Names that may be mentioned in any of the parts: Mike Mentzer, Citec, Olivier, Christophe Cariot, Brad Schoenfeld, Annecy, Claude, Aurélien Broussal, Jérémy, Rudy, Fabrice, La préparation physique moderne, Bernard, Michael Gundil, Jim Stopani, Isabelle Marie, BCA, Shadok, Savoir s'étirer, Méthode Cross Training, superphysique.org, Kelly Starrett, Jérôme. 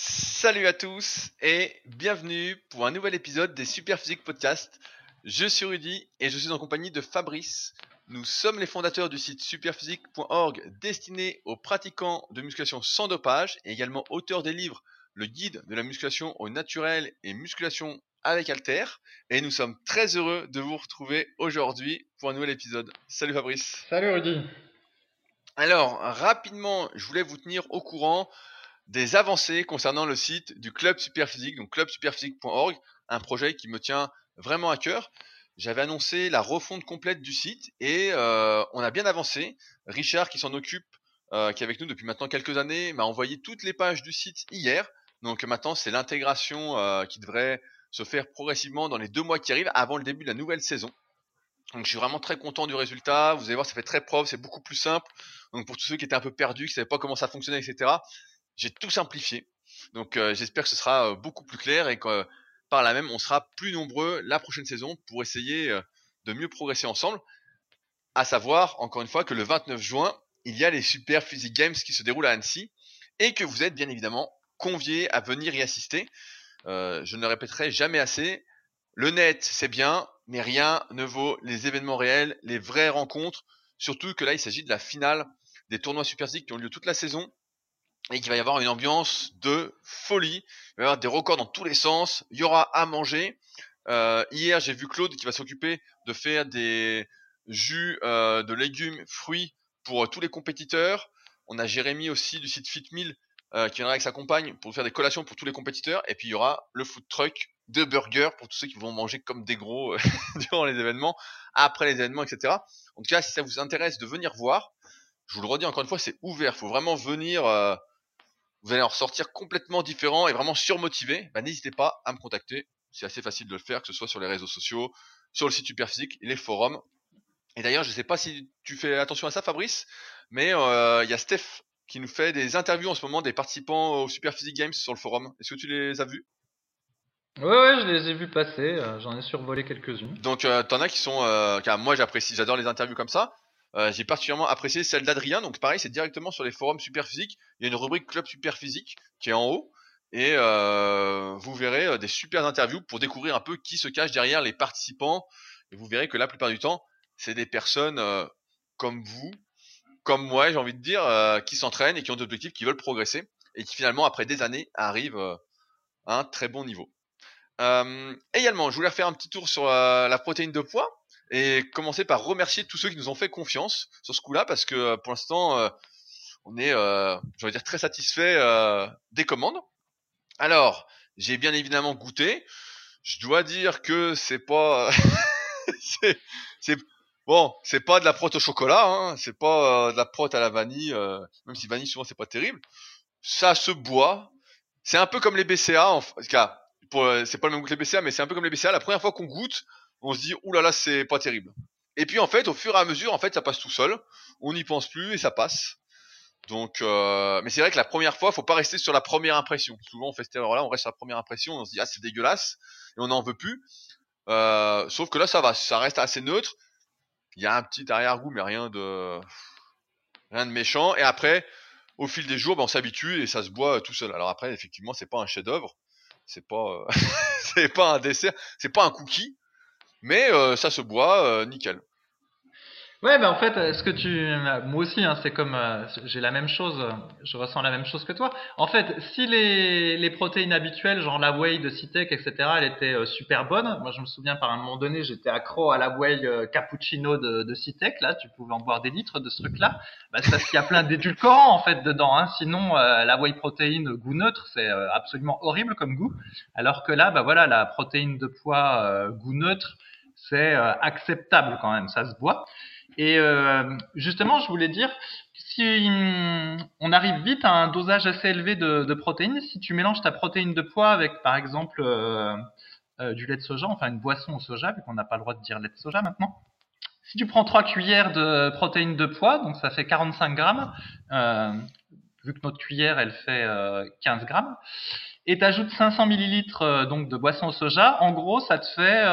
Salut à tous et bienvenue pour un nouvel épisode des Superphysique Podcast. Je suis Rudy et je suis en compagnie de Fabrice. Nous sommes les fondateurs du site superphysique.org destiné aux pratiquants de musculation sans dopage et également auteurs des livres Le guide de la musculation au naturel et musculation avec halter. Et nous sommes très heureux de vous retrouver aujourd'hui pour un nouvel épisode. Salut Fabrice. Salut Rudy. Alors, rapidement, je voulais vous tenir au courant des avancées concernant le site du Club Superphysique, donc clubsuperphysique.org, un projet qui me tient vraiment à cœur. J'avais annoncé la refonte complète du site et on a bien avancé. Richard, qui s'en occupe, qui est avec nous depuis maintenant quelques années, m'a envoyé toutes les pages du site hier. Donc maintenant, c'est l'intégration qui devrait se faire progressivement dans les 2 mois qui arrivent avant le début de la nouvelle saison. Donc je suis vraiment très content du résultat. Vous allez voir, ça fait très propre, c'est beaucoup plus simple. Donc pour tous ceux qui étaient un peu perdus, qui ne savaient pas comment ça fonctionnait, etc., j'ai tout simplifié, donc j'espère que ce sera beaucoup plus clair et que par là même, on sera plus nombreux la prochaine saison pour essayer de mieux progresser ensemble. À savoir, encore une fois, que le 29 juin, il y a les Super Physic Games qui se déroulent à Annecy et que vous êtes bien évidemment conviés à venir y assister. Je ne le répéterai jamais assez, le net c'est bien, mais rien ne vaut les événements réels, les vraies rencontres, surtout que là il s'agit de la finale des tournois Superphysique qui ont lieu toute la saison. Et qu'il va y avoir une ambiance de folie. Il va y avoir des records dans tous les sens. Il y aura à manger. Hier, j'ai vu Claude qui va s'occuper de faire des jus de légumes, fruits pour tous les compétiteurs. On a Jérémy aussi du site Fit Meal qui viendra avec sa compagne pour faire des collations pour tous les compétiteurs. Et puis, il y aura le food truck de burgers pour tous ceux qui vont manger comme des gros durant les événements, après les événements, etc. En tout cas, si ça vous intéresse de venir voir, je vous le redis encore une fois, c'est ouvert. Il faut vraiment venir... Vous allez en ressortir complètement différent et vraiment surmotivé, n'hésitez pas à me contacter. C'est assez facile de le faire, que ce soit sur les réseaux sociaux, sur le site Superphysique, les forums. Et d'ailleurs, je ne sais pas si tu fais attention à ça, Fabrice, mais y a Steph qui nous fait des interviews en ce moment des participants au Superphysique Games sur le forum. Est-ce que tu les as vus ? Ouais, je les ai vus passer. J'en ai survolé quelques-unes. Donc, t'en as qui sont... Car moi, j'apprécie, j'adore les interviews comme ça. J'ai particulièrement apprécié celle d'Adrien, donc pareil, c'est directement sur les forums Superphysique. Il y a une rubrique Club Superphysique qui est en haut, et vous verrez des super interviews pour découvrir un peu qui se cache derrière les participants. Et vous verrez que la plupart du temps, c'est des personnes comme vous, comme moi, j'ai envie de dire, qui s'entraînent et qui ont des objectifs, qui veulent progresser, et qui finalement, après des années, arrivent à un très bon niveau. Également, je voulais refaire un petit tour sur la protéine de poids. Et commencer par remercier tous ceux qui nous ont fait confiance sur ce coup-là, parce que pour l'instant, on est, je vais dire, très satisfait des commandes. Alors, j'ai bien évidemment goûté. Je dois dire que c'est pas, c'est pas de la prot au chocolat, hein. C'est pas de la prot à la vanille, même si vanille souvent c'est pas terrible. Ça se boit. C'est un peu comme les BCA, en cas, c'est pas le même goût que les BCA, mais c'est un peu comme les BCA. La première fois qu'on goûte, on se dit « Ouh là là, c'est pas terrible ». Et puis en fait, au fur et à mesure, en fait, ça passe tout seul. On n'y pense plus et ça passe. Donc, mais c'est vrai que la première fois, faut pas rester sur la première impression. Souvent, on fait cette erreur-là, on reste sur la première impression, on se dit « Ah, c'est dégueulasse » et on n'en veut plus. Sauf que là, ça va, ça reste assez neutre. Il y a un petit arrière-goût, mais rien de méchant. Et après, au fil des jours, on s'habitue et ça se boit tout seul. Alors après, effectivement, c'est pas un chef-d'œuvre, c'est pas, c'est pas un dessert, c'est pas un cookie. Mais ça se boit, nickel. Ouais, en fait, ce que tu... Moi aussi, hein, c'est comme... j'ai la même chose, je ressens la même chose que toi. En fait, si les protéines habituelles, genre la whey de Citec, etc., elle était super bonne. Moi, je me souviens, par un moment donné, j'étais accro à la whey cappuccino de Citec. Là, tu pouvais en boire des litres de ce truc-là. C'est parce qu'il y a plein d'édulcorants, en fait, dedans. Hein. Sinon, la whey protéine goût neutre, c'est absolument horrible comme goût. Alors que là, voilà, la protéine de poids goût neutre, c'est acceptable quand même, ça se boit. Et justement, je voulais dire, si on arrive vite à un dosage assez élevé de protéines, si tu mélanges ta protéine de poids avec, par exemple, du lait de soja, enfin une boisson au soja, vu qu'on n'a pas le droit de dire lait de soja maintenant. Si tu prends 3 cuillères de protéines de poids, donc ça fait 45 grammes, vu que notre cuillère, elle fait 15 grammes, et t'ajoutes 500 millilitres donc de boisson au soja. En gros, ça te fait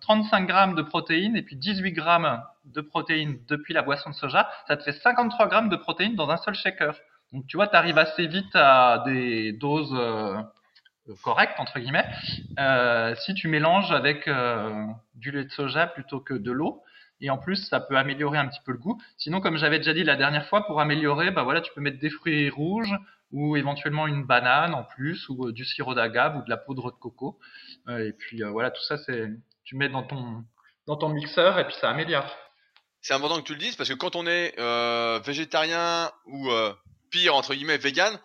35 grammes de protéines et puis 18 grammes de protéines depuis la boisson de soja. Ça te fait 53 grammes de protéines dans un seul shaker. Donc, tu vois, tu arrives assez vite à des doses correctes, entre guillemets, si tu mélanges avec du lait de soja plutôt que de l'eau. Et en plus, ça peut améliorer un petit peu le goût. Sinon, comme j'avais déjà dit la dernière fois, pour améliorer, bah voilà, tu peux mettre des fruits rouges ou éventuellement une banane en plus, ou du sirop d'agave ou de la poudre de coco. Et puis voilà, tout ça, c'est tu mets dans ton mixeur et puis ça améliore. C'est important que tu le dises parce que quand on est végétarien ou pire, entre guillemets, vegan,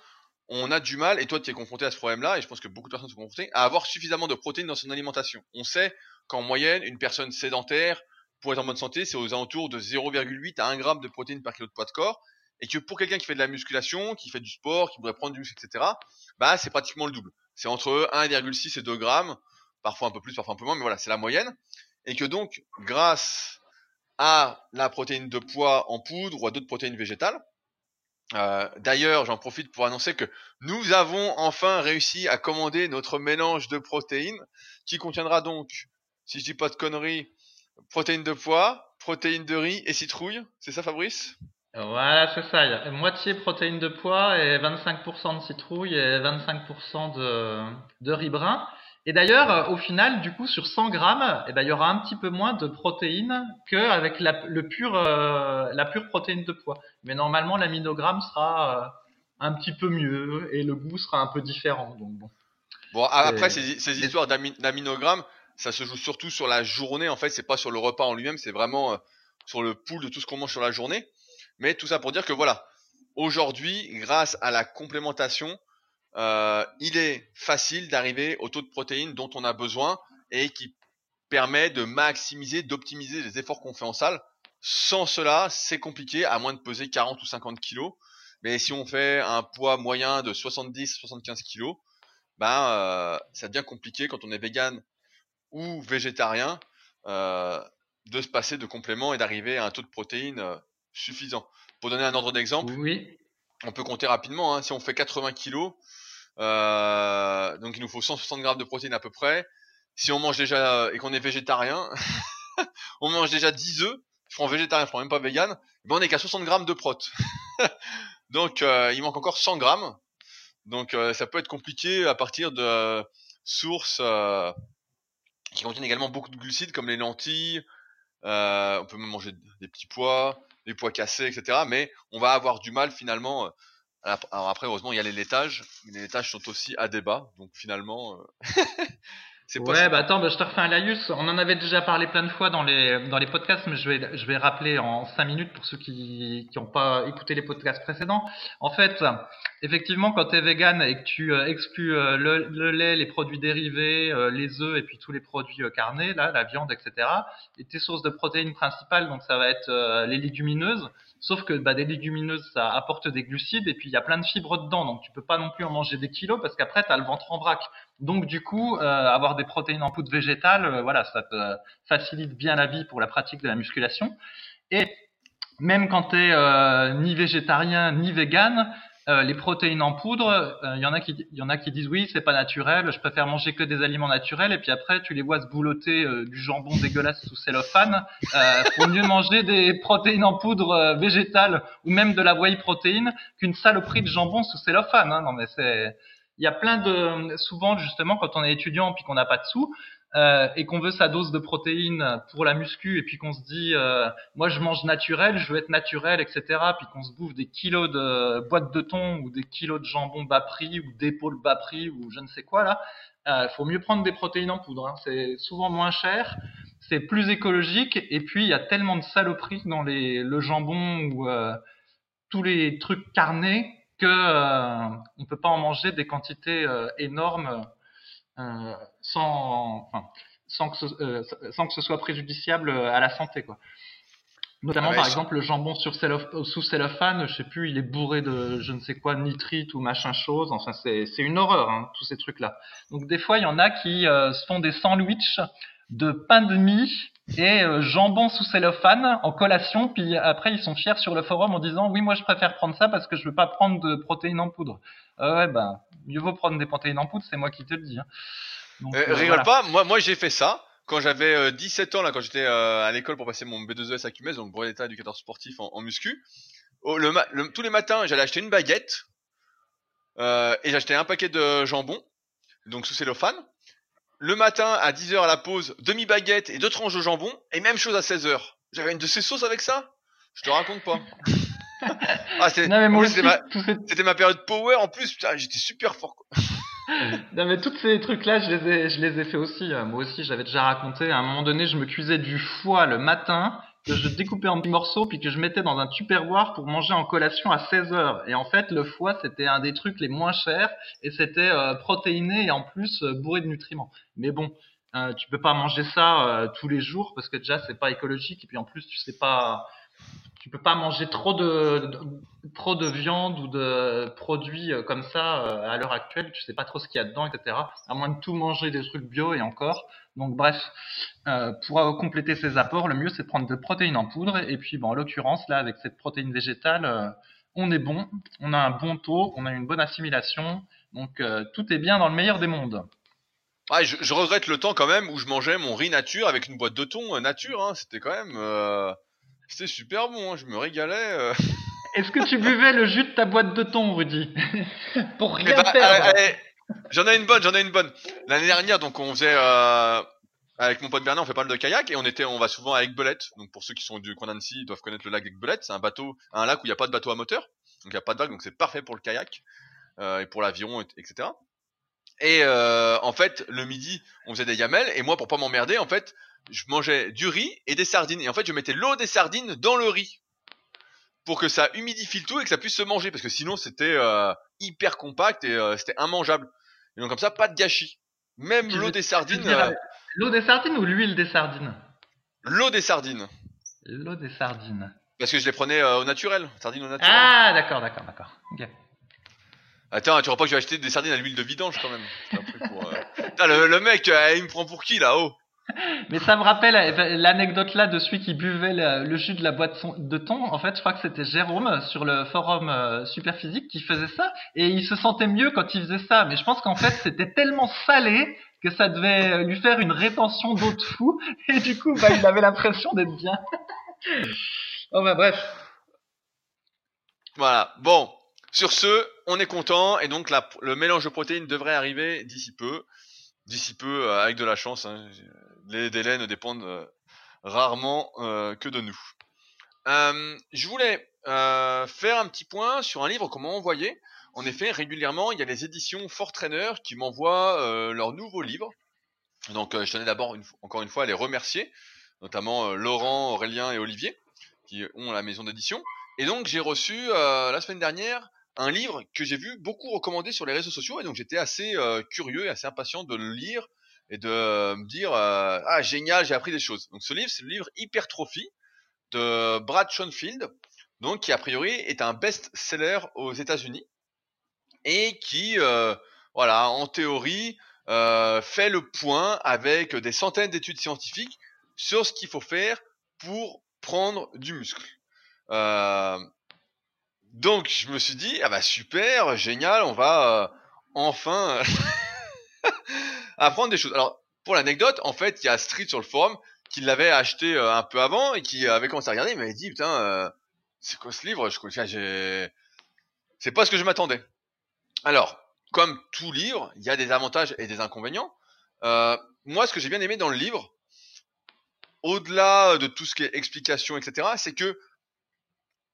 on a du mal, et toi tu es confronté à ce problème-là, et je pense que beaucoup de personnes sont confrontées, à avoir suffisamment de protéines dans son alimentation. On sait qu'en moyenne, une personne sédentaire, pour être en bonne santé, c'est aux alentours de 0,8 à 1 gramme de protéines par kilo de poids de corps, et que pour quelqu'un qui fait de la musculation, qui fait du sport, qui voudrait prendre du muscle, etc., bah c'est pratiquement le double. C'est entre 1,6 et 2 grammes, parfois un peu plus, parfois un peu moins, mais voilà, c'est la moyenne. Et que donc, grâce à la protéine de pois en poudre ou à d'autres protéines végétales, d'ailleurs, j'en profite pour annoncer que nous avons enfin réussi à commander notre mélange de protéines qui contiendra donc, si je dis pas de conneries, protéines de pois, protéines de riz et citrouille. C'est ça, Fabrice ? Voilà, c'est ça. Il y a moitié protéines de pois et 25% de citrouille et 25% de riz brun. Et d'ailleurs, au final, du coup, sur 100 grammes, eh ben, il y aura un petit peu moins de protéines qu'avec la pure protéine de pois. Mais normalement, l'aminogramme sera un petit peu mieux et le goût sera un peu différent. Donc, bon, après, ces histoires d'aminogramme, ça se joue surtout sur la journée. En fait, c'est pas sur le repas en lui-même, c'est vraiment sur le pool de tout ce qu'on mange sur la journée. Mais tout ça pour dire que voilà, aujourd'hui, grâce à la complémentation, il est facile d'arriver au taux de protéines dont on a besoin et qui permet de maximiser, d'optimiser les efforts qu'on fait en salle. Sans cela, c'est compliqué, à moins de peser 40 ou 50 kilos. Mais si on fait un poids moyen de 70-75 kilos, ça devient compliqué quand on est vegan ou végétarien de se passer de compléments et d'arriver à un taux de protéines suffisant. Pour donner un ordre d'exemple, oui. On peut compter rapidement, hein, si on fait 80 kilos, donc il nous faut 160 grammes de protéines à peu près. Si on mange déjà et qu'on est végétarien, on mange déjà 10 œufs. Je prends végétarien, je prends même pas vegan. Ben on est qu'à 60 grammes de prot. Donc il manque encore 100 grammes. Donc ça peut être compliqué à partir de sources qui contiennent également beaucoup de glucides comme les lentilles. On peut même manger des petits pois, des pois cassés, etc. Mais on va avoir du mal finalement. Alors après, heureusement, il y a les laitages. Les laitages sont aussi à débat. Donc finalement, c'est possible. Ouais, attends, je te refais un laïus. On en avait déjà parlé plein de fois dans les podcasts, mais je vais rappeler en 5 minutes pour ceux qui n'ont pas écouté les podcasts précédents. En fait, effectivement, quand tu es vegan et que tu exclues le lait, les produits dérivés, les œufs et puis tous les produits carnés, là, la viande, etc., et tes sources de protéines principales, donc ça va être les légumineuses, sauf que des légumineuses, ça apporte des glucides et puis il y a plein de fibres dedans, donc tu peux pas non plus en manger des kilos parce qu'après, tu as le ventre en vrac. Donc du coup, avoir des protéines en poudre végétale, ça te facilite bien la vie pour la pratique de la musculation. Et même quand tu es ni végétarien ni vegan, les protéines en poudre, il y en a qui disent oui, c'est pas naturel, je préfère manger que des aliments naturels, et puis après tu les vois se boulotter du jambon dégueulasse sous cellophane pour mieux manger des protéines en poudre végétales ou même de la whey protéine qu'une saloperie de jambon sous cellophane. Hein. Non mais il y a plein de souvent justement quand on est étudiant puis qu'on n'a pas de sous. Et qu'on veut sa dose de protéines pour la muscu et puis qu'on se dit moi je mange naturel, je veux être naturel, etc. Puis qu'on se bouffe des kilos de boîtes de thon ou des kilos de jambon bas prix ou d'épaule bas prix ou je ne sais quoi là, faut mieux prendre des protéines en poudre, hein. C'est souvent moins cher, c'est plus écologique et puis il y a tellement de saloperies dans le jambon ou tous les trucs carnés qu'on ne peut pas en manger des quantités énormes sans que ce soit préjudiciable à la santé, quoi. Notamment, par exemple, le jambon sous cellophane, je sais plus, il est bourré de je ne sais quoi, nitrite ou machin chose. Enfin, c'est une horreur, hein, tous ces trucs-là. Donc, des fois, il y en a qui se font des sandwichs de pain de mie et jambon sous cellophane en collation. Puis après, ils sont fiers sur le forum en disant « Oui, moi, je préfère prendre ça parce que je veux pas prendre de protéines en poudre. » mieux vaut prendre des protéines en poudre, c'est moi qui te le dis. Hein. Donc, rigole pas, moi j'ai fait ça quand j'avais 17 ans, là, quand j'étais à l'école pour passer mon B2ES à CUMES, donc brevet d'état éducateur sportif en muscu. tous les matins, j'allais acheter une baguette et j'achetais un paquet de jambon, donc sous cellophane. Le matin, à 10h à la pause, demi-baguette et 2 tranches de jambon. Et même chose à 16h. J'avais une de ces sauces avec ça. Je te raconte pas. Ah, c'était ma période power en plus. Putain, j'étais super fort, quoi. Non, mais tous ces trucs-là, je les ai fait aussi. Moi aussi, j'avais déjà raconté. À un moment donné, je me cuisais du foie le matin, que je découpais en petits morceaux, puis que je mettais dans un tupperware pour manger en collation à 16h. Et en fait, le foie, c'était un des trucs les moins chers, et c'était protéiné et en plus bourré de nutriments. Mais bon, tu peux pas manger ça tous les jours, parce que déjà, c'est pas écologique, et puis en plus, tu peux pas manger trop de viande ou de produits comme ça à l'heure actuelle, tu sais pas trop ce qu'il y a dedans, etc. À moins de tout manger des trucs bio et encore. Donc bref, pour compléter ces apports, le mieux c'est de prendre de protéines en poudre. Et puis bon, en l'occurrence, là, avec cette protéine végétale, on est bon, on a un bon taux, on a une bonne assimilation. Donc tout est bien dans le meilleur des mondes. Ah, je regrette le temps quand même où je mangeais mon riz nature avec une boîte de thon nature. Hein, c'était quand même... C'était super bon, hein, je me régalais. Est-ce que tu buvais le jus de ta boîte de thon, Rudy? Pour rien perdre. J'en ai une bonne. L'année dernière, donc, on faisait, avec mon pote Bernard, on fait pas mal de kayak et on va souvent à Aiguebelette. Donc, pour ceux qui sont du coin d'Annecy, ils doivent connaître le lac d'Aiguebelette. C'est un lac où il n'y a pas de bateau à moteur. Donc, il n'y a pas de vague, donc c'est parfait pour le kayak, et pour l'aviron, etc. Et, en fait, le midi, on faisait des yamels et moi, pour pas m'emmerder, en fait, je mangeais du riz et des sardines. Et en fait, je mettais l'eau des sardines dans le riz pour que ça humidifie le tout et que ça puisse se manger. Parce que sinon, c'était hyper compact et c'était immangeable. Et donc comme ça, pas de gâchis. Même l'eau des sardines... L'eau des sardines ou l'huile des sardines? L'eau des sardines. L'eau des sardines. Parce que je les prenais au naturel. Sardines au naturel. Ah, d'accord. Okay. Attends, tu vois pas que je vais acheter des sardines à l'huile de vidange quand même. C'est un truc pour, Putain, le mec, il me prend pour qui là-haut? Mais ça me rappelle l'anecdote là de celui qui buvait le jus de la boîte de thon. En fait, je crois que c'était Jérôme sur le forum Superphysique qui faisait ça et il se sentait mieux quand il faisait ça. Mais je pense qu'en fait, c'était tellement salé que ça devait lui faire une rétention d'eau de fou et du coup, bah, il avait l'impression d'être bien. Oh bah bref. Voilà. Bon, sur ce, on est content et donc le mélange de protéines devrait arriver d'ici peu. Avec de la chance, hein. Les délais ne dépendent rarement que de nous. Je voulais faire un petit point sur un livre qu'on m'a envoyé. En effet, régulièrement, il y a les éditions Fortrainer qui m'envoient leurs nouveaux livres. Donc, je tenais d'abord, encore une fois, à les remercier, notamment Laurent, Aurélien et Olivier, qui ont la maison d'édition. Et donc, j'ai reçu la semaine dernière... un livre que j'ai vu beaucoup recommandé sur les réseaux sociaux et donc j'étais assez curieux et assez impatient de le lire et de me dire ah génial, j'ai appris des choses. Donc ce livre, c'est le livre Hypertrophie de Brad Schoenfeld, donc qui a priori est un best-seller aux États-Unis et qui voilà, en théorie fait le point avec des centaines d'études scientifiques sur ce qu'il faut faire pour prendre du muscle. Donc je me suis dit ah bah super, génial, on va enfin apprendre des choses. Alors pour l'anecdote, en fait, il y a Street sur le forum qui l'avait acheté un peu avant et qui avait commencé à regarder, il m'avait dit putain, c'est quoi ce livre? C'est pas ce que je m'attendais. Alors, comme tout livre, il y a des avantages et des inconvénients. Moi, ce que j'ai bien aimé dans le livre, au-delà de tout ce qui est explication, etc., c'est que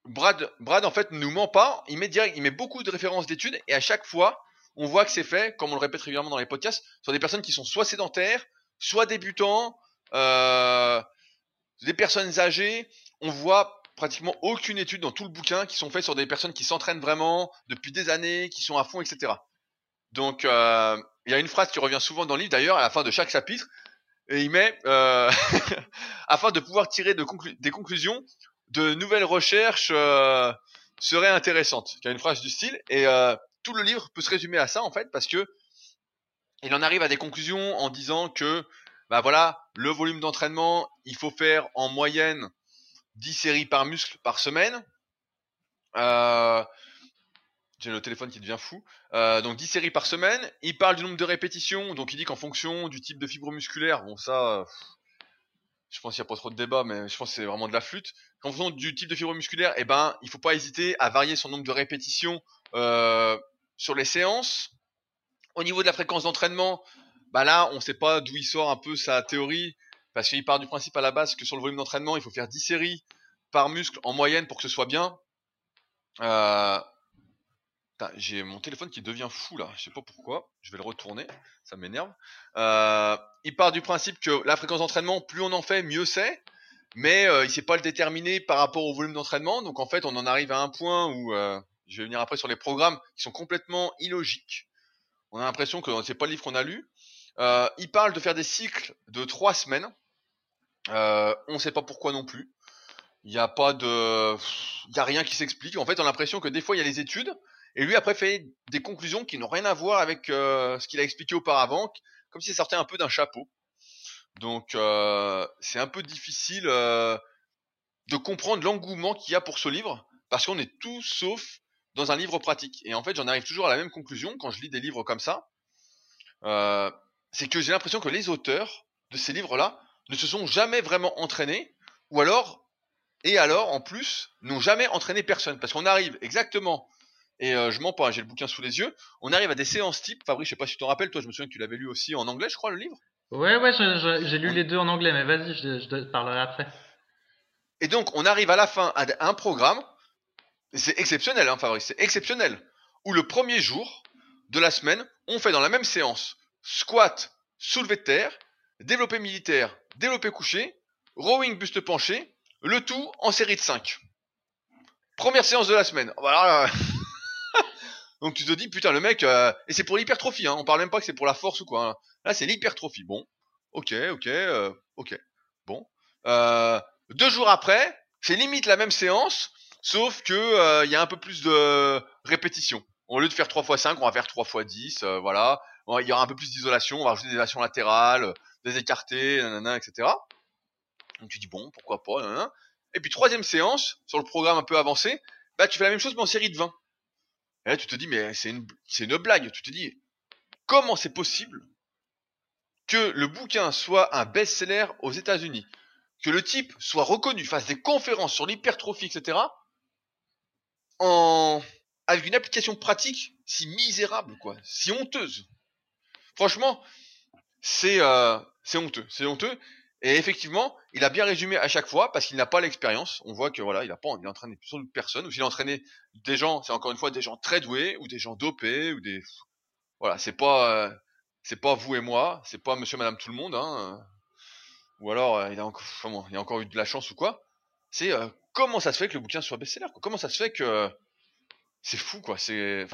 Brad en fait nous ment pas, il met beaucoup de références d'études et à chaque fois on voit que c'est fait, comme on le répète régulièrement dans les podcasts, sur des personnes qui sont soit sédentaires, soit débutants, des personnes âgées. On voit pratiquement aucune étude dans tout le bouquin qui sont faites sur des personnes qui s'entraînent vraiment depuis des années, qui sont à fond, etc. Donc il y a une phrase qui revient souvent dans le livre d'ailleurs à la fin de chaque chapitre et il met afin de pouvoir tirer des conclusions, de nouvelles recherches seraient intéressantes. Il y a une phrase du style et tout le livre peut se résumer à ça en fait, parce que il en arrive à des conclusions en disant que bah voilà, le volume d'entraînement, il faut faire en moyenne 10 séries par muscle par semaine. J'ai le téléphone qui devient fou. Donc 10 séries par semaine. Il parle du nombre de répétitions, donc il dit qu'en fonction du type de fibre musculaire, bon ça je pense qu'il n'y a pas trop de débat, mais je pense que c'est vraiment de la flûte. En fonction du type de fibre musculaire, eh ben, il ne faut pas hésiter à varier son nombre de répétitions sur les séances. Au niveau de la fréquence d'entraînement, bah là, on ne sait pas d'où il sort un peu sa théorie, parce qu'il part du principe à la base que sur le volume d'entraînement, il faut faire 10 séries par muscle en moyenne pour que ce soit bien. J'ai mon téléphone qui devient fou là, je sais pas pourquoi, je vais le retourner, ça m'énerve. Il part du principe que la fréquence d'entraînement, plus on en fait, mieux c'est, mais il ne sait pas le déterminer par rapport au volume d'entraînement. Donc en fait, on en arrive à un point où, je vais venir après sur les programmes qui sont complètement illogiques. On a l'impression que c'est pas le livre qu'on a lu. Il parle de faire des cycles de 3 semaines. On ne sait pas pourquoi non plus. Il n'y a pas de, il n'y a rien qui s'explique. En fait, on a l'impression que des fois il y a les études et lui après fait des conclusions qui n'ont rien à voir avec ce qu'il a expliqué auparavant, comme si ça sortait un peu d'un chapeau. Donc c'est un peu difficile de comprendre l'engouement qu'il y a pour ce livre, parce qu'on est tout sauf dans un livre pratique. Et en fait, j'en arrive toujours à la même conclusion quand je lis des livres comme ça. C'est que j'ai l'impression que les auteurs de ces livres-là ne se sont jamais vraiment entraînés, ou alors, en plus, n'ont jamais entraîné personne. Parce qu'on arrive exactement, et je mens pas, j'ai le bouquin sous les yeux, on arrive à des séances type, Fabrice, je sais pas si tu t'en rappelles, toi je me souviens que tu l'avais lu aussi en anglais, je crois, le livre. Ouais, j'ai lu les deux en anglais, mais vas-y, je parlerai après. Et donc, on arrive à la fin à un programme, c'est exceptionnel, hein, Fabrice, c'est exceptionnel, où le premier jour de la semaine, on fait dans la même séance squat, soulevé de terre, développé militaire, développé couché, rowing buste penché, le tout en série de 5. Première séance de la semaine. Voilà. Donc tu te dis, putain, le mec, et c'est pour l'hypertrophie, hein, on parle même pas que c'est pour la force ou quoi. Hein. Là, c'est l'hypertrophie. Bon, ok. Bon. 2 jours après, c'est limite la même séance, sauf que y a un peu plus de répétitions. Au lieu de faire 3 x 5, on va faire 3 x 10, voilà. Bon, il y aura un peu plus d'isolation, on va rajouter des élévations latérales, des écartés, nanana, etc. Donc tu dis bon, pourquoi pas, nanana. Et puis 3e séance, sur le programme un peu avancé, bah tu fais la même chose mais en série de 20. Et là tu te dis, mais c'est une blague, tu te dis, comment c'est possible que le bouquin soit un best-seller aux États-Unis, que le type soit reconnu, fasse des conférences sur l'hypertrophie, etc., avec une application pratique si misérable, quoi, si honteuse. Franchement, c'est honteux, Et effectivement, il a bien résumé à chaque fois parce qu'il n'a pas l'expérience. On voit que voilà, il a entraîné sans doute personne, ou s'il a entraîné des gens, c'est encore une fois des gens très doués ou des gens dopés ou des, voilà, c'est pas vous et moi, c'est pas monsieur, madame, tout le monde, hein. Ou alors il a encore eu de la chance ou quoi. C'est comment ça se fait que le bouquin soit best-seller, quoi. Comment ça se fait que c'est fou, quoi. C'est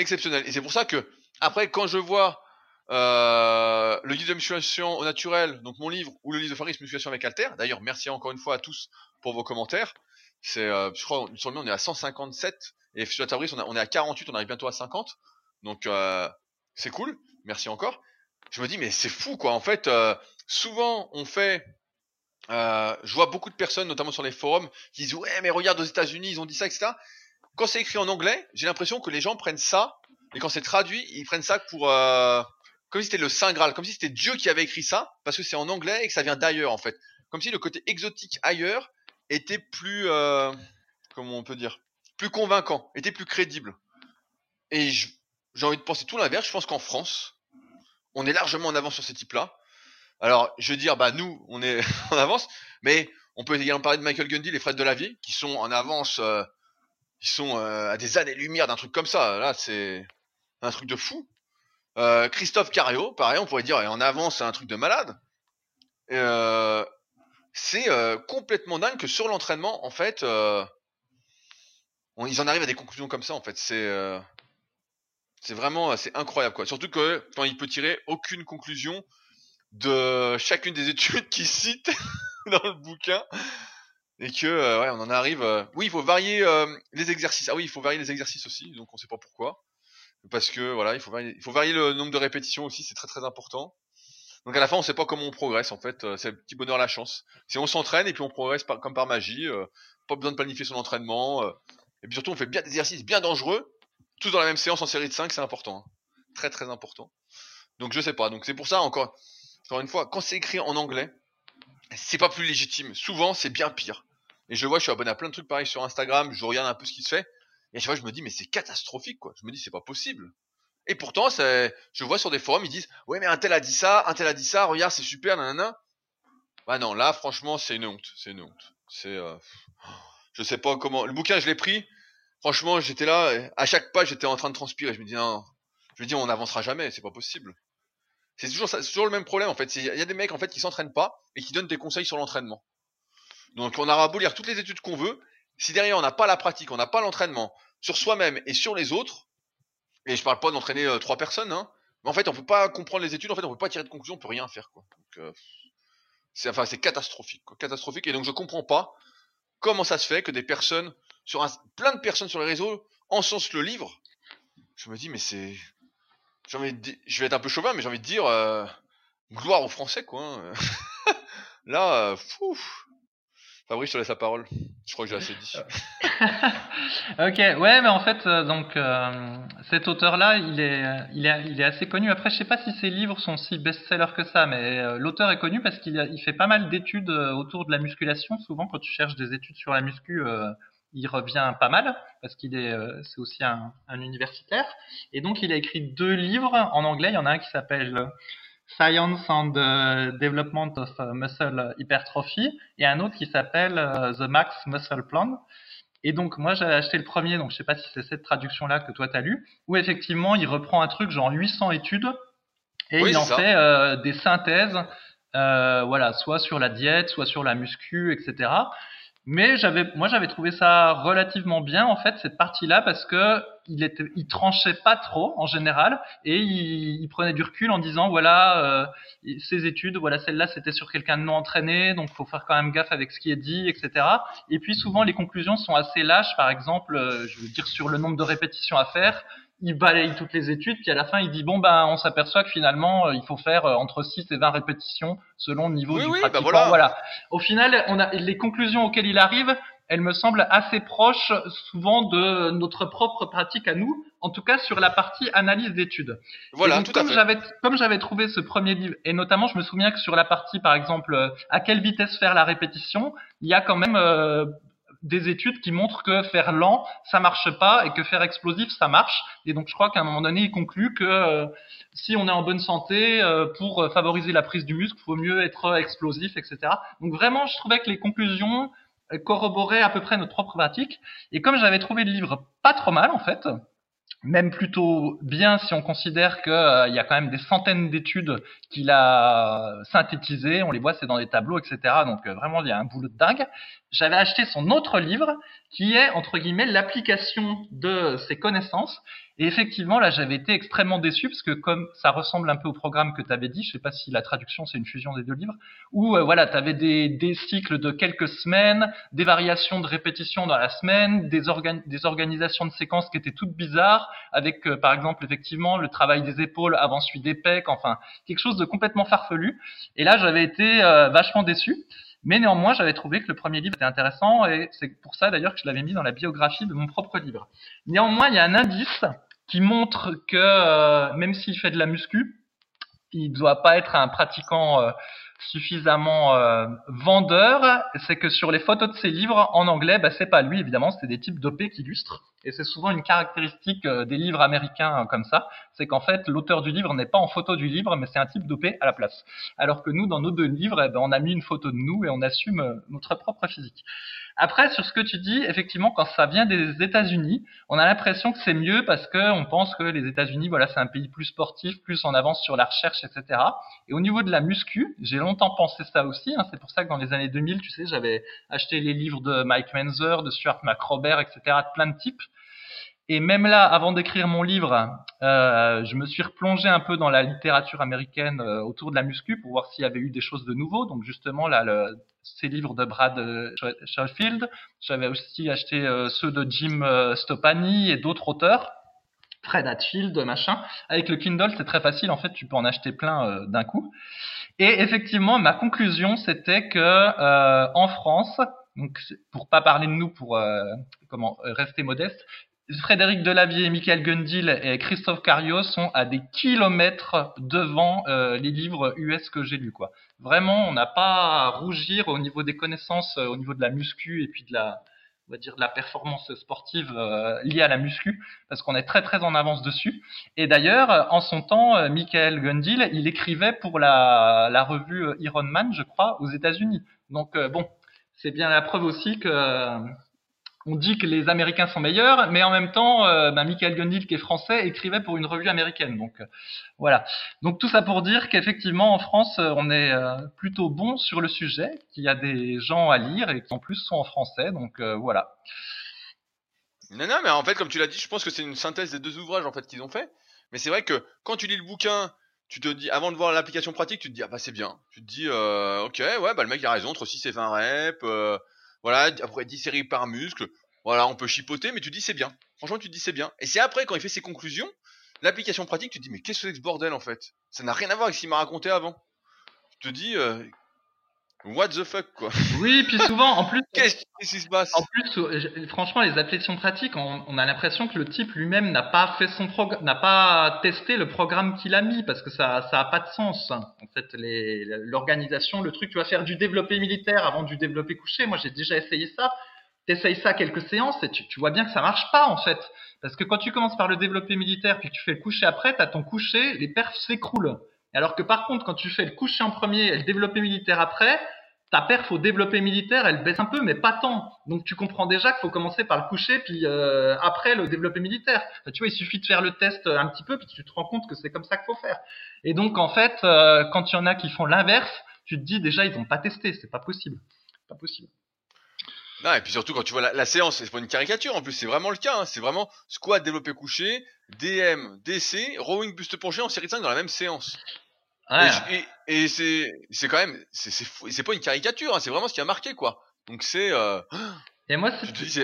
exceptionnel. Et c'est pour ça que après, quand je vois le guide de musculation au naturel, donc mon livre, ou le livre de Fabrice, musculation avec haltère. D'ailleurs, merci encore une fois à tous pour vos commentaires. Je crois, sur le mien, on est à 157 et sur Fabrice, on est à 48, on arrive bientôt à 50. Donc c'est cool. Merci encore. Je me dis, mais c'est fou, quoi. En fait, souvent on fait. Je vois beaucoup de personnes, notamment sur les forums, qui disent ouais, mais regarde aux États-Unis, ils ont dit ça, etc. Quand c'est écrit en anglais, j'ai l'impression que les gens prennent ça. Et quand c'est traduit, ils prennent ça pour comme si c'était le Saint Graal, comme si c'était Dieu qui avait écrit ça, parce que c'est en anglais et que ça vient d'ailleurs en fait. Comme si le côté exotique ailleurs était plus, comment on peut dire, plus convaincant, était plus crédible. Et j'ai envie de penser tout l'inverse. Je pense qu'en France, on est largement en avance sur ces types-là. Alors, je veux dire, bah nous, on est en avance, mais on peut également parler de Michael Gundil et Fred Delavier, qui sont en avance, ils sont à des années-lumière d'un truc comme ça. Là, c'est un truc de fou. Christophe Cariot, pareil, on pourrait dire en avance, c'est un truc de malade. C'est complètement dingue que sur l'entraînement, en fait, ils en arrivent à des conclusions comme ça. En fait, c'est vraiment, c'est incroyable, quoi. Surtout que quand il peut tirer aucune conclusion de chacune des études qu'il cite dans le bouquin. Et que, ouais, on en arrive... Oui, il faut varier les exercices. Ah oui, il faut varier les exercices aussi, donc on sait pas pourquoi. Parce que, voilà, il faut varier le nombre de répétitions aussi, c'est très très important. Donc à la fin, on sait pas comment on progresse, en fait. C'est le petit bonheur, la chance. C'est on s'entraîne et puis on progresse comme par magie. Pas besoin de planifier son entraînement. Et puis surtout, on fait bien des exercices bien dangereux. Tous dans la même séance en série de 5, c'est important. Hein. Très très important. Donc je sais pas. Donc c'est pour ça, encore... encore une fois, quand c'est écrit en anglais, c'est pas plus légitime. Souvent, c'est bien pire. Et je vois, je suis abonné à plein de trucs pareils sur Instagram, je regarde un peu ce qui se fait, et je vois, je me dis, mais c'est catastrophique, quoi. Je me dis, c'est pas possible. Et pourtant, je vois sur des forums, ils disent, ouais, mais un tel a dit ça, un tel a dit ça, regarde, c'est super, nanana. Bah non, là, franchement, c'est une honte. C'est une honte. Je sais pas comment. Le bouquin, je l'ai pris. Franchement, j'étais là, et à chaque page, j'étais en train de transpirer. Je me dis, non, je me dis, on n'avancera jamais, c'est pas possible. C'est toujours ça, c'est toujours le même problème, en fait. Il y a des mecs, en fait, qui s'entraînent pas et qui donnent des conseils sur l'entraînement. Donc, on aura beau lire toutes les études qu'on veut. Si derrière, on n'a pas la pratique, on n'a pas l'entraînement sur soi-même et sur les autres, et je parle pas d'entraîner 3 personnes, hein, mais en fait, on peut pas comprendre les études, en fait, on peut pas tirer de conclusion, on peut rien faire, quoi. Donc, c'est catastrophique, quoi. Catastrophique. Et donc, je comprends pas comment ça se fait que des personnes, plein de personnes sur les réseaux encensent le livre. Je me dis, mais c'est... je vais être un peu chauvin, mais j'ai envie de dire gloire aux Français, quoi. Là, fouf. Fabrice, je te laisse la parole. Je crois que j'ai assez dit. Ok, ouais, mais en fait, donc cet auteur-là, il est assez connu. Après, je sais pas si ses livres sont si best-sellers que ça, mais l'auteur est connu parce qu'il fait pas mal d'études autour de la musculation. Souvent, quand tu cherches des études sur la muscu, il revient pas mal parce qu'il est, c'est aussi un universitaire. Et donc, il a écrit 2 livres en anglais. Il y en a un qui s'appelle Science and Development of Muscle Hypertrophy et un autre qui s'appelle The Max Muscle Plan. Et donc, moi, j'ai acheté le premier, donc je sais pas si c'est cette traduction-là que toi, t'as lu, où effectivement, il reprend un truc genre 800 études et oui, il en fait des synthèses, voilà, soit sur la diète, soit sur la muscu, etc. Mais j'avais trouvé ça relativement bien, en fait, cette partie-là, parce que il tranchait pas trop, en général, et il prenait du recul en disant, voilà, ces études, voilà, celle-là, c'était sur quelqu'un de non entraîné, donc faut faire quand même gaffe avec ce qui est dit, etc. Et puis, souvent, les conclusions sont assez lâches. Par exemple, je veux dire, sur le nombre de répétitions à faire, il balaye toutes les études, puis à la fin, il dit, bon, ben, on s'aperçoit que finalement, il faut faire entre 6 et 20 répétitions selon le niveau du pratiquant. Ben voilà. Au final, les conclusions auxquelles il arrive, elles me semblent assez proches souvent de notre propre pratique à nous, en tout cas sur la partie analyse d'études. Voilà, donc, tout à fait. Comme j'avais trouvé ce premier livre, et notamment, je me souviens que sur la partie, par exemple, à quelle vitesse faire la répétition, il y a quand même... des études qui montrent que faire lent, ça marche pas et que faire explosif, ça marche. Et donc, je crois qu'à un moment donné, il conclut que si on est en bonne santé, pour favoriser la prise du muscle, il faut mieux être explosif, etc. Donc, vraiment, je trouvais que les conclusions corroboraient à peu près notre propre pratique. Et comme j'avais trouvé le livre pas trop mal, en fait, même plutôt bien si on considère qu'il y a quand même des centaines d'études qu'il a synthétisées, on les voit, c'est dans des tableaux, etc. Donc vraiment, il y a un boulot de dingue. J'avais acheté son autre livre qui est, entre guillemets, l'application de ses connaissances. Et effectivement, là, j'avais été extrêmement déçu parce que comme ça ressemble un peu au programme que tu avais dit, je sais pas si la traduction, c'est une fusion des 2 livres, où voilà, tu avais des cycles de quelques semaines, des variations de répétitions dans la semaine, des organisations de séquences qui étaient toutes bizarres, avec par exemple, effectivement, le travail des épaules avant celui des pecs, enfin, quelque chose de complètement farfelu. Et là, j'avais été vachement déçu. Mais néanmoins, j'avais trouvé que le premier livre était intéressant et c'est pour ça d'ailleurs que je l'avais mis dans la biographie de mon propre livre. Néanmoins, il y a un indice qui montre que même s'il fait de la muscu, il ne doit pas être un pratiquant suffisamment vendeur. C'est que sur les photos de ses livres en anglais, bah, c'est pas lui évidemment, c'est des types dopés qui illustrent. Et c'est souvent une caractéristique des livres américains comme ça, c'est qu'en fait l'auteur du livre n'est pas en photo du livre, mais c'est un type dopé à la place. Alors que nous, dans nos 2 livres, eh ben, on a mis une photo de nous et on assume notre propre physique. Après, sur ce que tu dis, effectivement, quand ça vient des États-Unis, on a l'impression que c'est mieux parce que on pense que les États-Unis, voilà, c'est un pays plus sportif, plus en avance sur la recherche, etc. Et au niveau de la muscu, j'ai longtemps pensé ça aussi, hein. C'est pour ça que dans les années 2000, tu sais, j'avais acheté les livres de Mike Mentzer, de Stuart MacRobert, etc., de plein de types. Et même là, avant d'écrire mon livre, je me suis replongé un peu dans la littérature américaine autour de la muscu pour voir s'il y avait eu des choses de nouveau. Donc justement, là, ces livres de Brad Schoenfeld, j'avais aussi acheté ceux de Jim Stopani et d'autres auteurs, Fred Hatfield, machin. Avec le Kindle, c'est très facile, en fait, tu peux en acheter plein d'un coup. Et effectivement, ma conclusion, c'était que en France, donc pour pas parler de nous, pour rester modeste, Frédéric Delavier, Michael Gundil et Christophe Cariot sont à des kilomètres devant les livres US que j'ai lus, quoi. Vraiment, on n'a pas à rougir au niveau des connaissances, au niveau de la muscu et puis de la, on va dire, de la performance sportive liée à la muscu, parce qu'on est très très en avance dessus. Et d'ailleurs, en son temps, Michael Gundil, il écrivait pour la revue Ironman, je crois, aux États-Unis. Donc bon, c'est bien la preuve aussi que on dit que les Américains sont meilleurs, mais en même temps, Michael Gundil, qui est français, écrivait pour une revue américaine. Donc voilà. Donc tout ça pour dire qu'effectivement, en France, on est plutôt bon sur le sujet, qu'il y a des gens à lire et qui en plus sont en français. Donc voilà. Non, mais en fait, comme tu l'as dit, je pense que c'est une synthèse des deux ouvrages en fait qu'ils ont fait. Mais c'est vrai que quand tu lis le bouquin, tu te dis, avant de voir l'application pratique, tu te dis ah bah c'est bien. Tu te dis ok, ouais, bah le mec il a raison, entre 6 et 20 reps. Voilà, après 10 séries par muscle, voilà, on peut chipoter, mais tu dis c'est bien. Franchement, tu dis c'est bien. Et c'est après, quand il fait ses conclusions, l'application pratique, tu te dis mais qu'est-ce que c'est que ce bordel en fait ? Ça n'a rien à voir avec ce qu'il m'a raconté avant. Tu te dis what the fuck quoi. Oui, puis souvent, en plus, qu'est-ce qui se passe ? En plus, franchement, les applications pratiques, on a l'impression que le type lui-même n'a pas fait son n'a pas testé le programme qu'il a mis, parce que ça a pas de sens. En fait, l'organisation, le truc, tu vas faire du développé militaire avant du développé couché. Moi, j'ai déjà essayé ça. T'essayes ça quelques séances et tu vois bien que ça marche pas, en fait. Parce que quand tu commences par le développé militaire puis que tu fais le couché après, t'as ton couché, les perfs s'écroulent. Alors que par contre, quand tu fais le couché en premier et le développé militaire après, ta perf au développé militaire, elle baisse un peu, mais pas tant. Donc, tu comprends déjà qu'il faut commencer par le coucher, puis après le développé militaire. Enfin, tu vois, il suffit de faire le test un petit peu, puis tu te rends compte que c'est comme ça qu'il faut faire. Et donc, en fait, quand il y en a qui font l'inverse, tu te dis déjà, ils n'ont pas testé, c'est pas possible. C'est pas possible. Non, et puis surtout, quand tu vois la séance, c'est pas une caricature, en plus, c'est vraiment le cas. Hein, c'est vraiment squat, développé couché, DM, DC, rowing, buste penché en série de 5 dans la même séance. Ouais. Et c'est quand même, c'est fou. C'est pas une caricature, hein, c'est vraiment ce qui a marqué, quoi. Donc c'est. Et moi,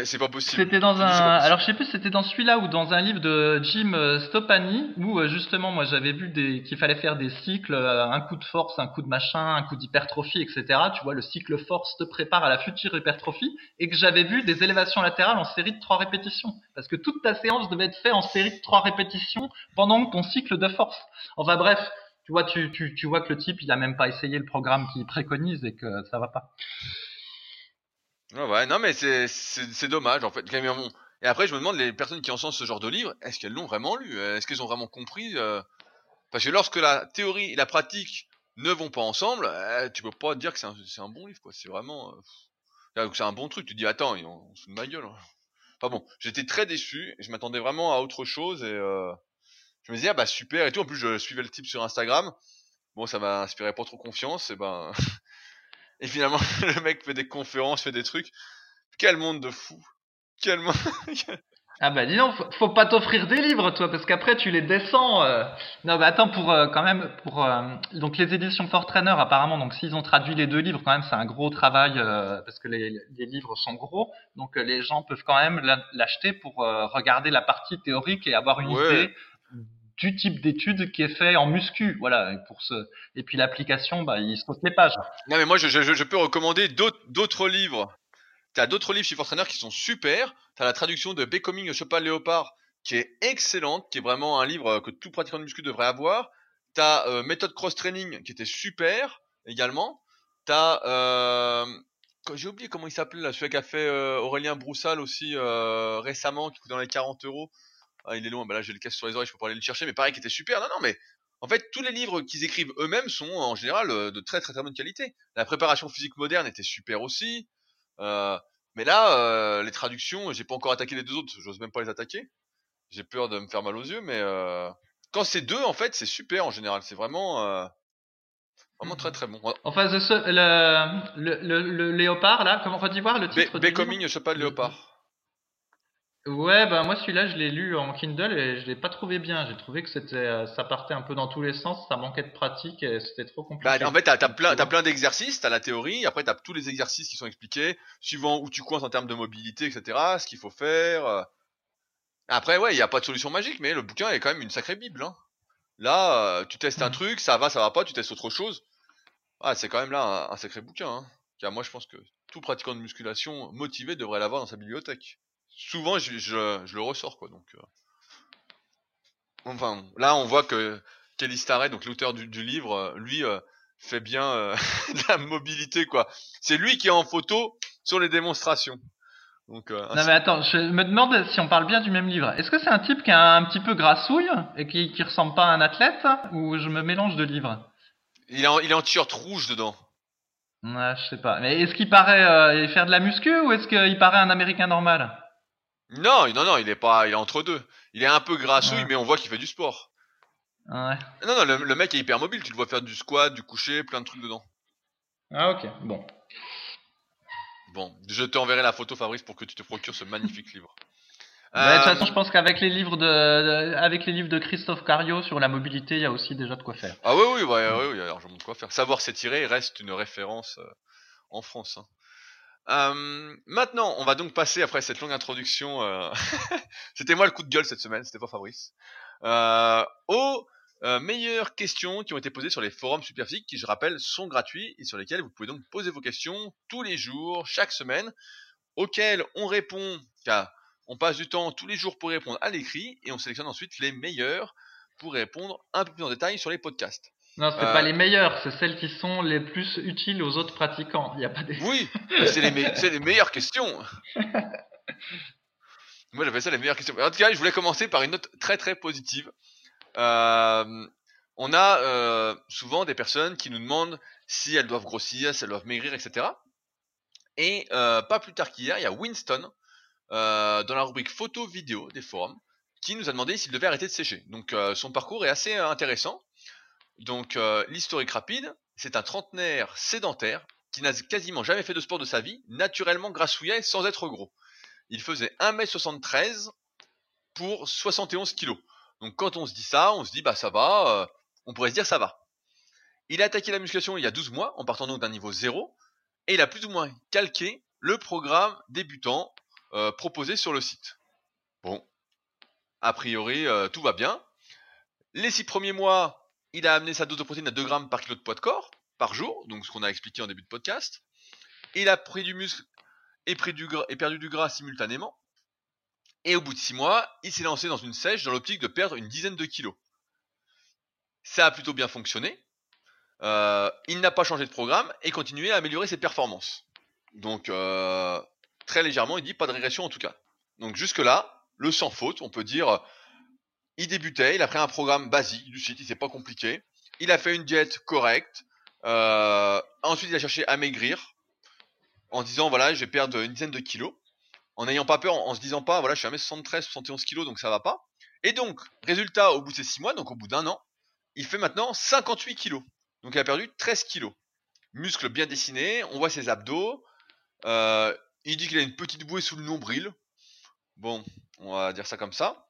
c'est pas possible. C'était dans alors je sais plus, c'était dans celui-là ou dans un livre de Jim Stopani où justement, moi, j'avais vu qu'il fallait faire des cycles, un coup de force, un coup de machin, un coup d'hypertrophie, etc. Tu vois, le cycle force te prépare à la future hypertrophie, et que j'avais vu des élévations latérales en série de 3 répétitions, parce que toute ta séance devait être faite en série de 3 répétitions pendant ton cycle de force. Enfin bref. Tu vois, tu vois que le type, il a même pas essayé le programme qu'il préconise et que ça va pas. Ouais, non, mais c'est dommage, en fait. Et après, je me demande, les personnes qui encensent ce genre de livre, est-ce qu'elles l'ont vraiment lu ? Est-ce qu'elles ont vraiment compris ? Parce que lorsque la théorie et la pratique ne vont pas ensemble, tu peux pas dire que c'est un bon livre, quoi. C'est vraiment... c'est un bon truc. Tu te dis, attends, on se fout de ma gueule. Hein. Enfin bon, j'étais très déçu. Je m'attendais vraiment à autre chose et... Je me disais, ah bah super et tout. En plus, je suivais le type sur Instagram. Bon, ça m'a inspiré pas trop confiance. Et finalement, le mec fait des conférences, fait des trucs. Quel monde de fou. Quel monde. Ah bah dis donc, faut pas t'offrir des livres, toi, parce qu'après, tu les descends. Non, bah attends, donc les éditions Fortrainer, apparemment, donc s'ils ont traduit les deux livres, quand même, c'est un gros travail, parce que les livres sont gros. Donc les gens peuvent quand même l'acheter pour regarder la partie théorique et avoir une idée du type d'étude qui est fait en muscu, voilà. Et puis l'application, il saute les pages. Non mais moi, je peux recommander d'autres livres. T'as d'autres livres chez Fortrainer qui sont super. T'as la traduction de Becoming Chopin Léopard qui est excellente, qui est vraiment un livre que tout pratiquant de muscu devrait avoir. T'as Méthode Cross Training qui était super également. T'as j'ai oublié comment il s'appelait là, celui qui a fait Aurélien Broussal aussi récemment, qui coûte dans les 40 €. Ah, il est loin, là j'ai le casque sur les oreilles, je peux pas aller le chercher, mais pareil, qui était super. Non, mais en fait, tous les livres qu'ils écrivent eux-mêmes sont en général de très très très bonne qualité. La préparation physique moderne était super aussi, mais là, les traductions, j'ai pas encore attaqué les deux autres, j'ose même pas les attaquer, j'ai peur de me faire mal aux yeux, mais quand c'est deux, en fait, c'est super en général, c'est vraiment... Vraiment très très bon. Enfin, le léopard, là, comment on va dire le titre Becoming Chopin Léopard. Ouais, moi celui-là je l'ai lu en Kindle et je l'ai pas trouvé bien. J'ai trouvé que ça partait un peu dans tous les sens, ça manquait de pratique et c'était trop compliqué. En fait, t'as plein d'exercices, t'as la théorie, après t'as tous les exercices qui sont expliqués, suivant où tu coinces en termes de mobilité, etc., ce qu'il faut faire. Après, ouais, il y a pas de solution magique, mais le bouquin est quand même une sacrée bible. Hein. Là, tu testes un truc, ça va pas, tu testes autre chose. Ah, c'est quand même là un sacré bouquin. Hein. Car moi, je pense que tout pratiquant de musculation motivé devrait l'avoir dans sa bibliothèque. souvent je le ressors quoi. Donc enfin là on voit que Kelly Starrett, donc l'auteur du livre, lui fait bien de la mobilité quoi. C'est lui qui est en photo sur les démonstrations. Donc, non mais attends, je me demande si on parle bien du même livre. Est-ce que c'est un type qui a un petit peu grassouille et qui ressemble pas à un athlète, ou je me mélange de livres? Il est en t-shirt rouge dedans. Ouais, je sais pas. Mais est-ce qu'il paraît faire de la muscu ou est-ce qu'il paraît un Américain normal? Non, il est pas, il est entre deux. Il est un peu grassouille, ouais. Mais on voit qu'il fait du sport. Ouais. Non, le mec est hyper mobile. Tu le vois faire du squat, du coucher, plein de trucs dedans. Ah ok, bon. Bon, je t'enverrai la photo, Fabrice, pour que tu te procures ce magnifique livre. De toute façon, je pense qu'avec les livres de Christophe Cariot sur la mobilité, il y a aussi déjà de quoi faire. Ah oui, alors je montre de quoi faire. Savoir s'étirer reste une référence en France. Hein. Maintenant, on va donc passer, après cette longue introduction, c'était moi le coup de gueule cette semaine, c'était pas Fabrice, au... meilleures questions qui ont été posées sur les forums Superphysique, qui je rappelle sont gratuits et sur lesquels vous pouvez donc poser vos questions tous les jours, chaque semaine, auxquelles on répond, car on passe du temps tous les jours pour répondre à l'écrit et on sélectionne ensuite les meilleures pour répondre un peu plus en détail sur les podcasts. Non, c'est pas les meilleures, c'est celles qui sont les plus utiles aux autres pratiquants. Il y a pas des... Oui, c'est les meilleures questions. Moi j'appelle ça les meilleures questions. En tout cas, je voulais commencer par une note très très positive. On a souvent des personnes qui nous demandent si elles doivent grossir, si elles doivent maigrir, etc. Et pas plus tard qu'hier, il y a Winston dans la rubrique photo vidéo des forums qui nous a demandé s'il devait arrêter de sécher. Donc son parcours est assez intéressant. Donc l'historique rapide, c'est un trentenaire sédentaire qui n'a quasiment jamais fait de sport de sa vie, naturellement grassouillet sans être gros. Il faisait 1m73 pour 71 kg. Donc quand on se dit ça, on se dit bah ça va, on pourrait se dire ça va. Il a attaqué la musculation il y a 12 mois, en partant donc d'un niveau 0, et il a plus ou moins calqué le programme débutant proposé sur le site. Bon, a priori tout va bien. Les 6 premiers mois, il a amené sa dose de protéines à 2 grammes par kilo de poids de corps, par jour, donc ce qu'on a expliqué en début de podcast. Il a pris du muscle et, perdu du gras simultanément. Et au bout de 6 mois, il s'est lancé dans une sèche dans l'optique de perdre une dizaine de kilos. Ça a plutôt bien fonctionné. Il n'a pas changé de programme et continué à améliorer ses performances. Donc, très légèrement, il dit pas de régression en tout cas. Donc jusque-là, le sans faute, on peut dire, il débutait, il a pris un programme basique du site, il s'est pas compliqué. Il a fait une diète correcte. Ensuite, il a cherché à maigrir en disant, voilà, je vais perdre une dizaine de kilos. En n'ayant pas peur, en se disant pas, voilà, je suis à 1m73, 71 kg, donc ça va pas. Et donc, résultat, au bout de ces 6 mois, donc au bout d'un an, il fait maintenant 58 kg. Donc il a perdu 13 kg. Muscles bien dessinés, on voit ses abdos. Il dit qu'il a une petite bouée sous le nombril. Bon, on va dire ça comme ça.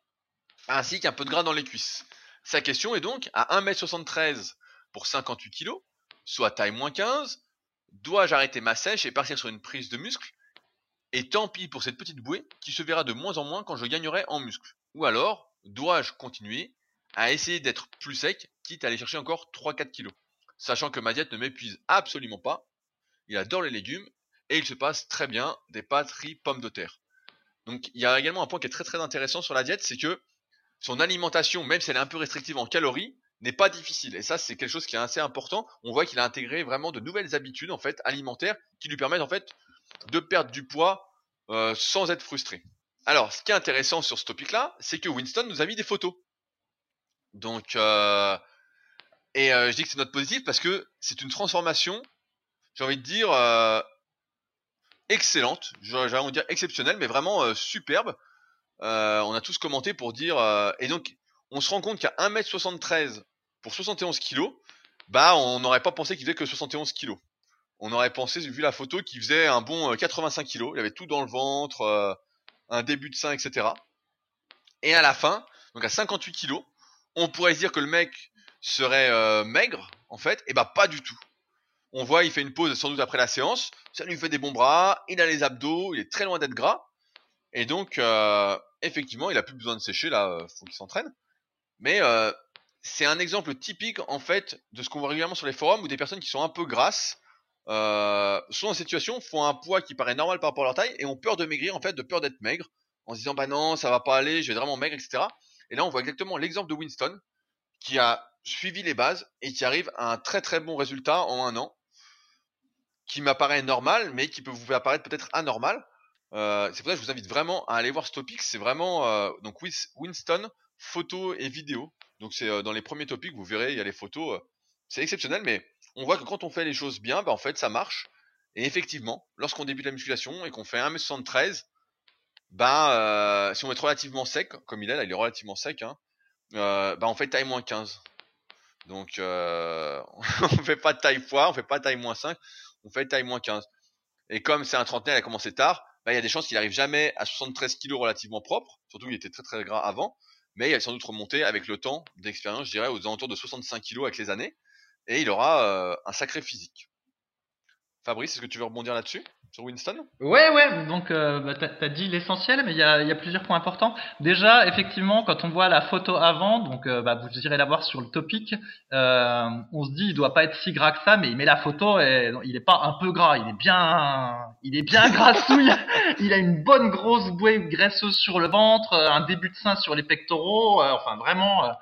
Ainsi qu'un peu de gras dans les cuisses. Sa question est donc, à 1m73 pour 58 kg, soit taille moins 15, dois-je arrêter ma sèche et partir sur une prise de muscle ? Et tant pis pour cette petite bouée qui se verra de moins en moins quand je gagnerai en muscle. Ou alors, dois-je continuer à essayer d'être plus sec, quitte à aller chercher encore 3-4 kilos. Sachant que ma diète ne m'épuise absolument pas, il adore les légumes et il se passe très bien des pâtes, riz, pommes de terre. Donc il y a également un point qui est très très intéressant sur la diète, c'est que son alimentation, même si elle est un peu restrictive en calories, n'est pas difficile. Et ça, c'est quelque chose qui est assez important. On voit qu'il a intégré vraiment de nouvelles habitudes en fait alimentaires qui lui permettent en fait de perdre du poids sans être frustré. Alors, ce qui est intéressant sur ce topic-là, c'est que Winston nous a mis des photos. Donc, je dis que c'est notre positif parce que c'est une transformation, j'ai envie de dire, excellente, j'allais en dire exceptionnelle, mais vraiment superbe. On a tous commenté pour dire... et donc, on se rend compte qu'à 1m73 pour 71 kg, bah, on n'aurait pas pensé qu'il faisait que 71 kg. On aurait pensé, vu la photo, qu'il faisait un bon 85 kg. Il avait tout dans le ventre, un début de sein, etc. Et à la fin, donc à 58 kg, on pourrait se dire que le mec serait maigre, en fait. Et bah pas du tout. On voit, il fait une pause sans doute après la séance. Ça lui fait des bons bras, il a les abdos, il est très loin d'être gras. Et donc, effectivement, il a plus besoin de sécher, là, il faut qu'il s'entraîne. Mais c'est un exemple typique, en fait, de ce qu'on voit régulièrement sur les forums, où des personnes qui sont un peu grasses, sont en situation, font un poids qui paraît normal par rapport à leur taille et ont peur de maigrir, en fait, de peur d'être maigre, en se disant bah non, ça va pas aller, je vais vraiment maigre, etc. Et là, on voit exactement l'exemple de Winston qui a suivi les bases et qui arrive à un très très bon résultat en un an, qui m'apparaît normal, mais qui peut vous apparaître peut-être anormal. C'est pour ça que je vous invite vraiment à aller voir ce topic. C'est vraiment donc Winston, photos et vidéos. Donc c'est dans les premiers topics, vous verrez, il y a les photos. C'est exceptionnel, mais on voit que quand on fait les choses bien, bah, en fait, ça marche. Et effectivement, lorsqu'on débute la musculation et qu'on fait 1m73, bah, si on est relativement sec, comme il est là, il est relativement sec, hein, bah, on fait taille moins 15. Donc on fait pas de taille foire, on fait pas de taille moins 5, on fait taille moins 15. Et comme c'est un trentenaire, il a commencé tard, bah, il y a des chances qu'il n'arrive jamais à 73 kg relativement propre, surtout qu'il était très très gras avant, mais il a sans doute remonté avec le temps d'expérience, je dirais, aux alentours de 65 kg avec les années, et il aura un sacré physique. Fabrice, est-ce que tu veux rebondir là-dessus, sur Winston ? Ouais, donc bah, tu as dit l'essentiel, mais il y a plusieurs points importants. Déjà, effectivement, quand on voit la photo avant, donc bah, vous irez la voir sur le topic, on se dit il doit pas être si gras que ça, mais il met la photo et non, il est pas un peu gras, il est bien grassouille, il a une bonne grosse bouée graisseuse sur le ventre, un début de sein sur les pectoraux, enfin vraiment,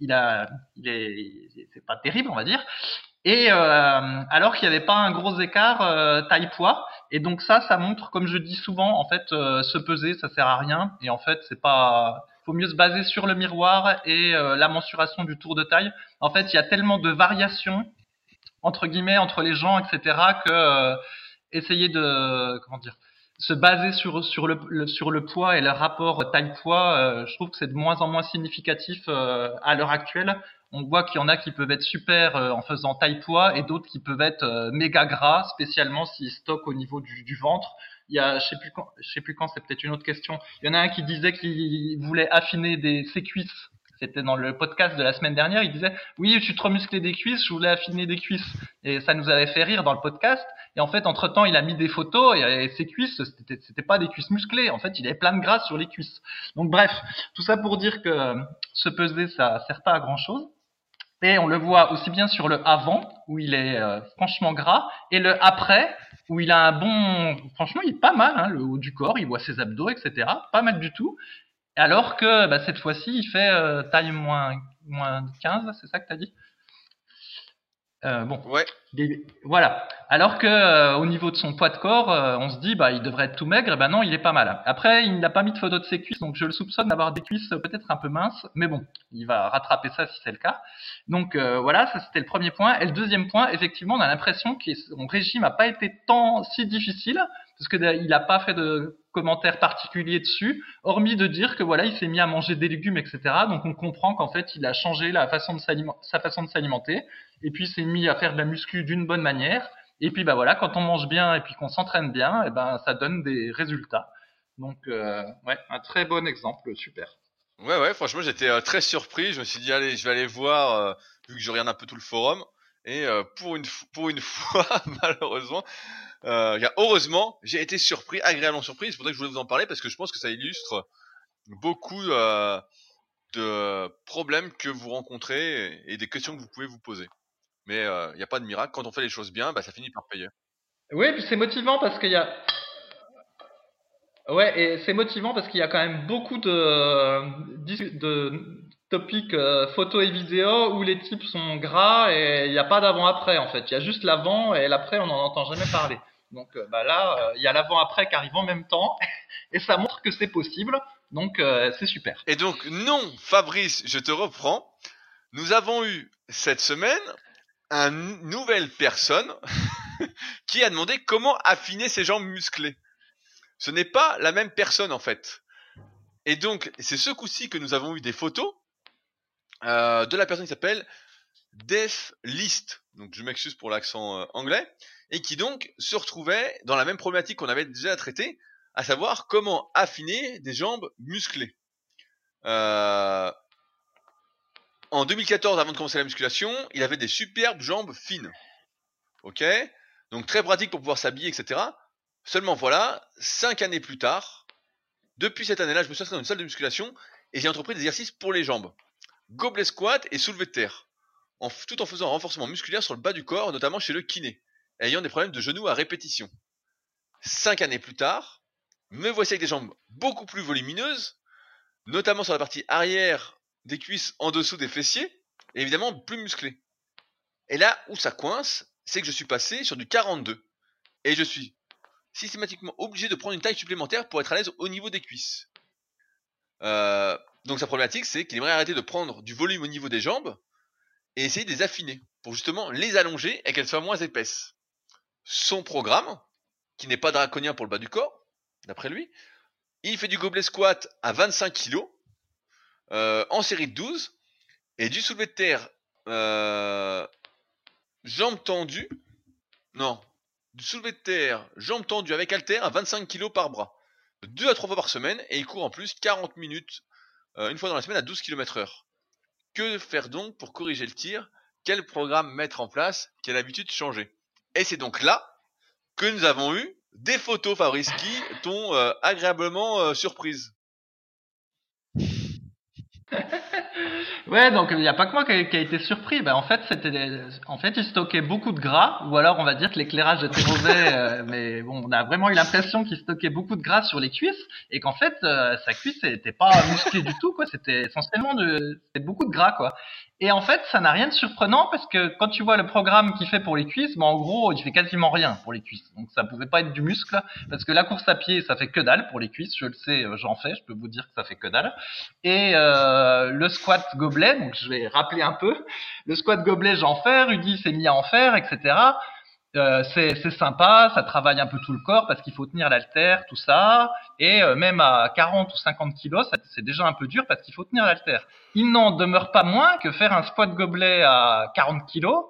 c'est pas terrible, on va dire. Et alors qu'il n'y avait pas un gros écart taille-poids, et donc ça montre, comme je dis souvent, en fait, se peser, ça sert à rien, et en fait, c'est pas, faut mieux se baser sur le miroir et la mensuration du tour de taille. En fait, il y a tellement de variations entre guillemets entre les gens, etc., que essayer de se baser sur le poids et le rapport taille-poids, je trouve que c'est de moins en moins significatif à l'heure actuelle. On voit qu'il y en a qui peuvent être super en faisant taille-poids et d'autres qui peuvent être méga gras, spécialement s'ils stockent au niveau du ventre. Il y a, je sais plus quand, c'est peut-être une autre question. Il y en a un qui disait qu'il voulait affiner ses cuisses. C'était dans le podcast de la semaine dernière. Il disait « Oui, je suis trop musclé des cuisses, je voulais affiner des cuisses. » Et ça nous avait fait rire dans le podcast. Et en fait, entre-temps, il a mis des photos et ses cuisses, c'était pas des cuisses musclées. En fait, il avait plein de gras sur les cuisses. Donc bref, tout ça pour dire que se peser, ça sert pas à grand-chose. Et on le voit aussi bien sur le avant, où il est franchement gras, et le après, où il a un bon... Franchement, il est pas mal, hein, le haut du corps, il voit ses abdos, etc. Pas mal du tout. Alors que bah, cette fois-ci, il fait taille moins 15, c'est ça que tu as dit ? Bon, ouais. Voilà. Alors que au niveau de son poids de corps, on se dit bah il devrait être tout maigre. Et ben non, il est pas mal. Après, il n'a pas mis de photo de ses cuisses, donc je le soupçonne d'avoir des cuisses peut-être un peu minces. Mais bon, il va rattraper ça si c'est le cas. Donc voilà, ça c'était le premier point. Et le deuxième point, effectivement, on a l'impression que son régime n'a pas été tant si difficile parce que il n'a pas fait de commentaires particuliers dessus, hormis de dire que voilà, il s'est mis à manger des légumes, etc. Donc on comprend qu'en fait, il a changé sa façon de s'alimenter. Et puis, il s'est mis à faire de la muscu d'une bonne manière. Et puis, bah voilà, quand on mange bien et puis qu'on s'entraîne bien, et ben, ça donne des résultats. Donc, ouais, un très bon exemple, super. Ouais, franchement, j'étais très surpris. Je me suis dit, allez, je vais aller voir, vu que je regarde un peu tout le forum. Et pour une fois, malheureusement, heureusement, j'ai été surpris, agréablement surpris. C'est pour ça que je voulais vous en parler, parce que je pense que ça illustre beaucoup de problèmes que vous rencontrez et des questions que vous pouvez vous poser. Mais il n'y a pas de miracle. Quand on fait les choses bien, bah, ça finit par payer. Oui, puis c'est motivant parce qu'il y a... Ouais, et c'est motivant parce qu'il y a quand même beaucoup de topics photos et vidéos où les types sont gras et il n'y a pas d'avant-après en fait. Il y a juste l'avant et l'après, on n'en entend jamais parler. Donc bah là, il y a l'avant-après qui arrive en même temps et ça montre que c'est possible. Donc c'est super. Et donc non, Fabrice, je te reprends. Nous avons eu cette semaine une nouvelle personne qui a demandé comment affiner ses jambes musclées. Ce n'est pas la même personne en fait. Et donc c'est ce coup-ci que nous avons eu des photos de la personne qui s'appelle Def List. Donc je m'excuse pour l'accent anglais. Et qui donc se retrouvait dans la même problématique qu'on avait déjà traitée, à savoir comment affiner des jambes musclées. En 2014, avant de commencer la musculation, il avait des superbes jambes fines. Ok ? Donc très pratique pour pouvoir s'habiller, etc. Seulement voilà, 5 années plus tard, depuis cette année-là, je me suis inscrit dans une salle de musculation et j'ai entrepris des exercices pour les jambes. Gobelet squat et soulevé de terre. Tout en faisant un renforcement musculaire sur le bas du corps, notamment chez le kiné, ayant des problèmes de genoux à répétition. 5 années plus tard, me voici avec des jambes beaucoup plus volumineuses, notamment sur la partie arrière des cuisses en dessous des fessiers, et évidemment plus musclées. Et là où ça coince, c'est que je suis passé sur du 42. Et je suis systématiquement obligé de prendre une taille supplémentaire pour être à l'aise au niveau des cuisses. Donc sa problématique, c'est qu'il aimerait arrêter de prendre du volume au niveau des jambes et essayer de les affiner, pour justement les allonger et qu'elles soient moins épaisses. Son programme, qui n'est pas draconien pour le bas du corps, d'après lui, il fait du gobelet squat à 25 kg en série de 12 et du soulevé de terre jambes tendues. Non, du soulevé de terre jambes tendues avec haltère à 25 kg par bras, 2 à 3 fois par semaine, et il court en plus 40 minutes une fois dans la semaine à 12 km/h. Que faire donc pour corriger le tir? Quel programme mettre en place? Quelle habitude changer? Et c'est donc là que nous avons eu des photos, Fabrice, qui t'ont agréablement surprise. Ouais, donc il n'y a pas que moi qui a été surpris. Ben, en fait, il stockait beaucoup de gras, ou alors on va dire que l'éclairage était mauvais, mais bon, on a vraiment eu l'impression qu'il stockait beaucoup de gras sur les cuisses, et qu'en fait, sa cuisse n'était pas musclée du tout, quoi. C'était essentiellement beaucoup de gras, quoi. Et en fait, ça n'a rien de surprenant, parce que quand tu vois le programme qu'il fait pour les cuisses, ben en gros, il fait quasiment rien pour les cuisses. Donc ça pouvait pas être du muscle, parce que la course à pied, ça fait que dalle pour les cuisses. Je le sais, j'en fais, je peux vous dire que ça fait que dalle. Et le squat gobelet, donc je vais rappeler un peu. Le squat gobelet, j'en fais, Rudy s'est mis à en faire, etc. C'est sympa, ça travaille un peu tout le corps parce qu'il faut tenir l'haltère, tout ça. Et même à 40 ou 50 kilos, c'est déjà un peu dur parce qu'il faut tenir l'haltère. Il n'en demeure pas moins que faire un squat gobelet à 40 kilos,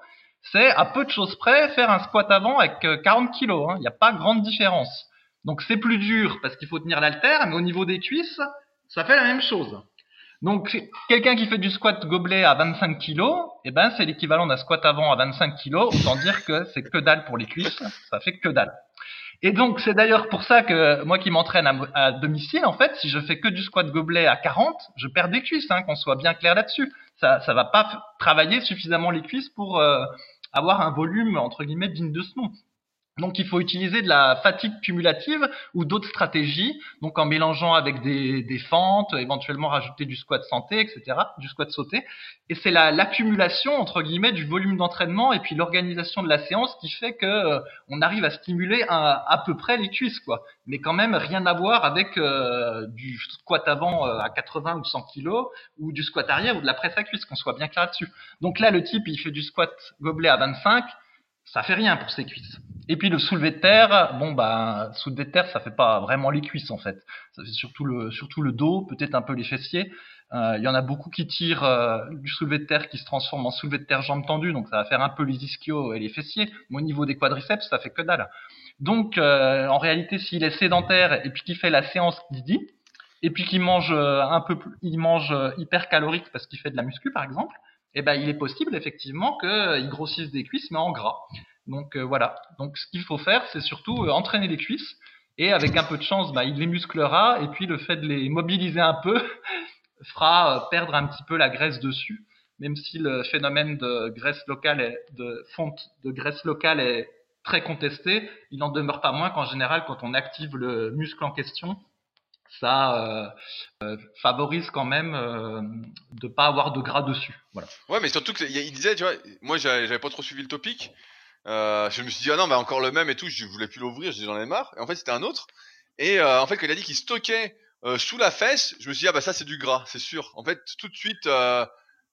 c'est à peu de choses près faire un squat avant avec 40 kilos. Il n'y a pas grande différence. Donc c'est plus dur parce qu'il faut tenir l'haltère, mais au niveau des cuisses, ça fait la même chose. Donc, quelqu'un qui fait du squat gobelet à 25 kilos, eh ben, c'est l'équivalent d'un squat avant à 25 kilos. Autant dire que c'est que dalle pour les cuisses. Ça fait que dalle. Et donc, c'est d'ailleurs pour ça que moi qui m'entraîne à domicile, en fait, si je fais que du squat gobelet à 40, je perds des cuisses, hein, qu'on soit bien clair là-dessus. Ça va pas travailler suffisamment les cuisses pour avoir un volume, entre guillemets, digne de ce nom. Donc, il faut utiliser de la fatigue cumulative ou d'autres stratégies, donc en mélangeant avec des fentes, éventuellement rajouter du squat santé, etc., du squat sauté. Et c'est l'accumulation, entre guillemets, du volume d'entraînement et puis l'organisation de la séance qui fait que on arrive à stimuler à peu près les cuisses, quoi. Mais quand même, rien à voir avec du squat avant à 80 ou 100 kilos ou du squat arrière ou de la presse à cuisse, qu'on soit bien clair là-dessus. Donc là, le type, il fait du squat gobelet à 25, ça fait rien pour ses cuisses. Et puis le soulevé de terre, bon bah soulevé de terre, ça fait pas vraiment les cuisses en fait. Ça fait surtout le dos, peut-être un peu les fessiers. Il y en a beaucoup qui tirent du soulevé de terre qui se transforme en soulevé de terre jambes tendues, donc ça va faire un peu les ischios et les fessiers. Mais au niveau des quadriceps, ça fait que dalle. Donc en réalité, s'il est sédentaire et puis qu'il fait la séance qu'il dit, et puis qu'il mange hyper calorique parce qu'il fait de la muscu par exemple, eh ben il est possible effectivement qu'il grossisse des cuisses mais en gras. Donc voilà. Donc ce qu'il faut faire, c'est surtout entraîner les cuisses et avec un peu de chance, bah, il les musclera et puis le fait de les mobiliser un peu fera perdre un petit peu la graisse dessus, même si le phénomène de graisse locale est très contesté, il n'en demeure pas moins qu'en général, quand on active le muscle en question, ça favorise quand même de pas avoir de gras dessus. Voilà. Ouais, mais surtout qu'il disait, tu vois, moi j'avais pas trop suivi le topic. Je me suis dit, ah non, bah encore le même et tout, je voulais plus l'ouvrir, j'en avais marre. Et en fait, c'était un autre. Et en fait, quand il a dit qu'il stockait sous la fesse, je me suis dit, ah bah ça, c'est du gras, c'est sûr. En fait, tout de suite,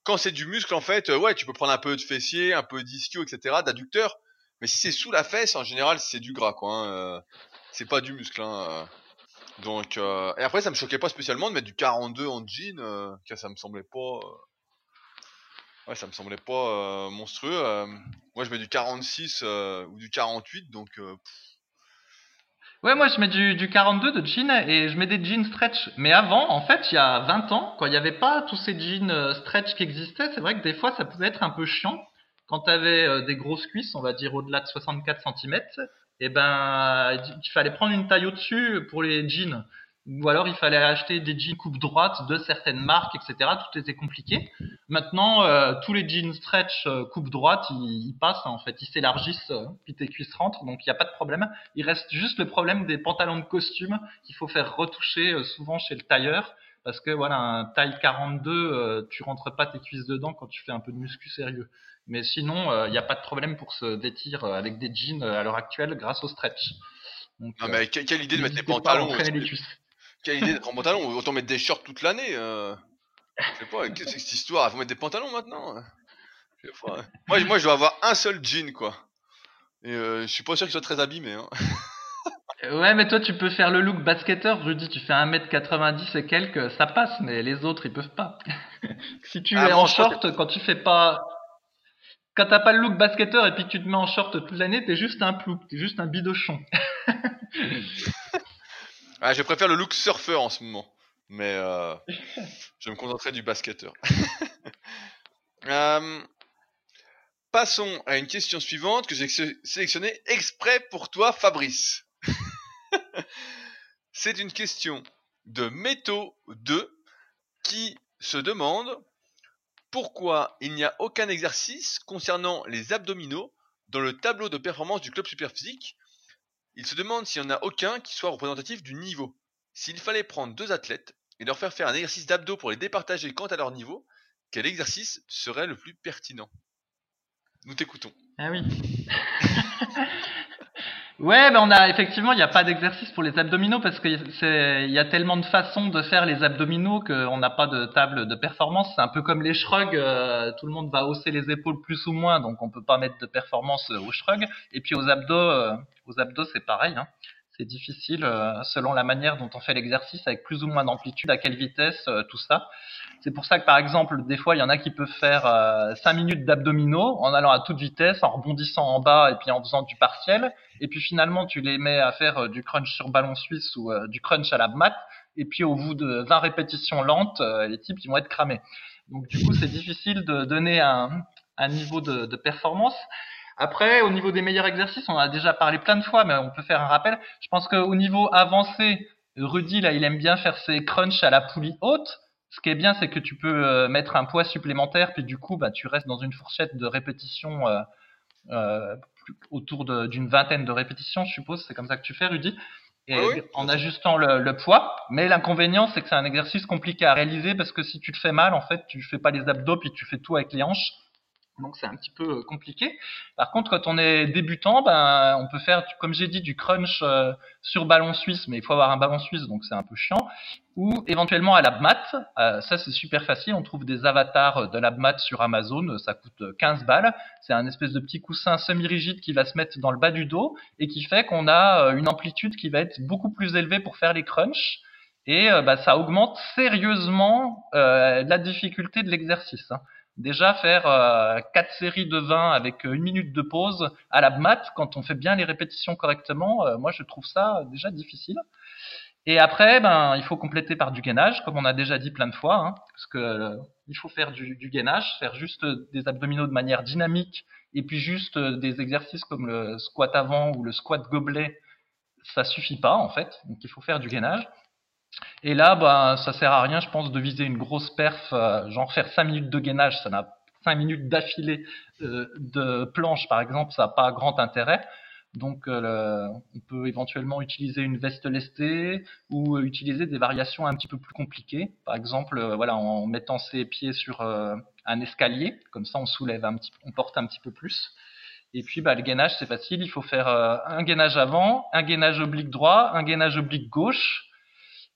quand c'est du muscle, en fait, ouais, tu peux prendre un peu de fessier, un peu d'ischio, etc., d'adducteur. Mais si c'est sous la fesse, en général, c'est du gras, quoi. Hein, c'est pas du muscle. Hein, Donc, et après, ça me choquait pas spécialement de mettre du 42 en jean. Ça me semblait pas. Ouais, ça me semblait pas monstrueux. Moi, je mets du 46 ou du 48, donc. Ouais, moi, je mets du 42 de jeans et je mets des jeans stretch. Mais avant, en fait, il y a 20 ans, quand il n'y avait pas tous ces jeans stretch qui existaient, c'est vrai que des fois, ça pouvait être un peu chiant. Quand tu avais des grosses cuisses, on va dire au-delà de 64 cm, et ben, il fallait prendre une taille au-dessus pour les jeans. Ou alors, il fallait acheter des jeans coupe droite de certaines marques, etc. Tout était compliqué. Maintenant, tous les jeans stretch coupe droite, ils passent, en fait. Ils s'élargissent, puis tes cuisses rentrent, donc il n'y a pas de problème. Il reste juste le problème des pantalons de costume qu'il faut faire retoucher souvent chez le tailleur. Parce que voilà, un taille 42, tu rentres pas tes cuisses dedans quand tu fais un peu de muscu sérieux. Mais sinon, il n'y a pas de problème pour se détire avec des jeans à l'heure actuelle grâce au stretch. Donc, non, mais quelle idée de mettre des pantalons. Quelle idée d'être en pantalon. Autant mettre des shorts toute l'année. Je sais pas, qu'est-ce que c'est cette histoire? Il faut mettre des pantalons maintenant. Je sais pas. Moi, je dois avoir un seul jean, quoi. Et je suis pas sûr qu'il soit très abîmé, hein. Ouais, mais toi, tu peux faire le look basketteur, Rudy. Tu fais 1m90 et quelques, ça passe, mais les autres, ils peuvent pas. Si tu es en short, quand tu fais pas. Quand t'as pas le look basketteur et puis que tu te mets en short toute l'année, t'es juste un plouc, t'es juste un bidochon. Ah, je préfère le look surfeur en ce moment, mais je me concentrerai du basketteur. Passons à une question suivante que j'ai sélectionnée exprès pour toi, Fabrice. C'est une question de Métaux 2 qui se demande pourquoi il n'y a aucun exercice concernant les abdominaux dans le tableau de performance du Club Superphysique. Il se demande s'il n'y en a aucun qui soit représentatif du niveau. S'il fallait prendre deux athlètes et leur faire un exercice d'abdos pour les départager quant à leur niveau, quel exercice serait le plus pertinent? Nous t'écoutons. Ah oui. Ouais, ben effectivement, il n'y a pas d'exercice pour les abdominaux parce que il y a tellement de façons de faire les abdominaux qu'on n'a pas de table de performance. C'est un peu comme les shrugs, tout le monde va hausser les épaules plus ou moins, donc on peut pas mettre de performance aux shrugs. Et puis aux abdos, c'est pareil, hein. C'est difficile selon la manière dont on fait l'exercice, avec plus ou moins d'amplitude, à quelle vitesse, tout ça. C'est pour ça que, par exemple, des fois, il y en a qui peuvent faire 5 minutes d'abdominaux en allant à toute vitesse, en rebondissant en bas et puis en faisant du partiel. Et puis finalement, tu les mets à faire du crunch sur ballon suisse ou du crunch à la mat. Et puis au bout de 20 répétitions lentes, les types ils vont être cramés. Donc du coup, c'est difficile de donner un niveau de performance. Après, au niveau des meilleurs exercices, on en a déjà parlé plein de fois, mais on peut faire un rappel. Je pense qu'au niveau avancé, Rudy, là, il aime bien faire ses crunchs à la poulie haute. Ce qui est bien, c'est que tu peux mettre un poids supplémentaire, puis du coup, bah, tu restes dans une fourchette de répétitions autour d'une vingtaine de répétitions, je suppose. C'est comme ça que tu fais, Rudy, et oui. En ajustant le poids. Mais l'inconvénient, c'est que c'est un exercice compliqué à réaliser parce que si tu le fais mal, en fait, tu fais pas les abdos, puis tu fais tout avec les hanches. Donc c'est un petit peu compliqué. Par contre, quand on est débutant, ben on peut faire, comme j'ai dit, du crunch sur ballon suisse, mais il faut avoir un ballon suisse, donc c'est un peu chiant. Ou éventuellement à l'abmat. Ça c'est super facile. On trouve des avatars de l'abmat sur Amazon. Ça coûte 15 balles. C'est un espèce de petit coussin semi-rigide qui va se mettre dans le bas du dos et qui fait qu'on a une amplitude qui va être beaucoup plus élevée pour faire les crunchs. Et bah ça augmente sérieusement la difficulté de l'exercice, hein. Déjà, faire 4 séries de 20 avec 1 minute de pause à l'abmat, quand on fait bien les répétitions correctement, moi je trouve ça déjà difficile. Et après, ben il faut compléter par du gainage, comme on a déjà dit plein de fois, hein, parce que il faut faire du gainage, faire juste des abdominaux de manière dynamique, et puis juste des exercices comme le squat avant ou le squat gobelet, ça suffit pas en fait, donc il faut faire du gainage. Et là, ben, ça sert à rien, je pense, de viser une grosse perf, genre faire 5 minutes de gainage, 5 minutes d'affilée de planche, par exemple, ça n'a pas grand intérêt. Donc, on peut éventuellement utiliser une veste lestée ou utiliser des variations un petit peu plus compliquées. Par exemple, voilà, en mettant ses pieds sur un escalier, comme ça, on soulève un petit, on porte un petit peu plus. Et puis, bah, le gainage, c'est facile. Il faut faire un gainage avant, un gainage oblique droit, un gainage oblique gauche.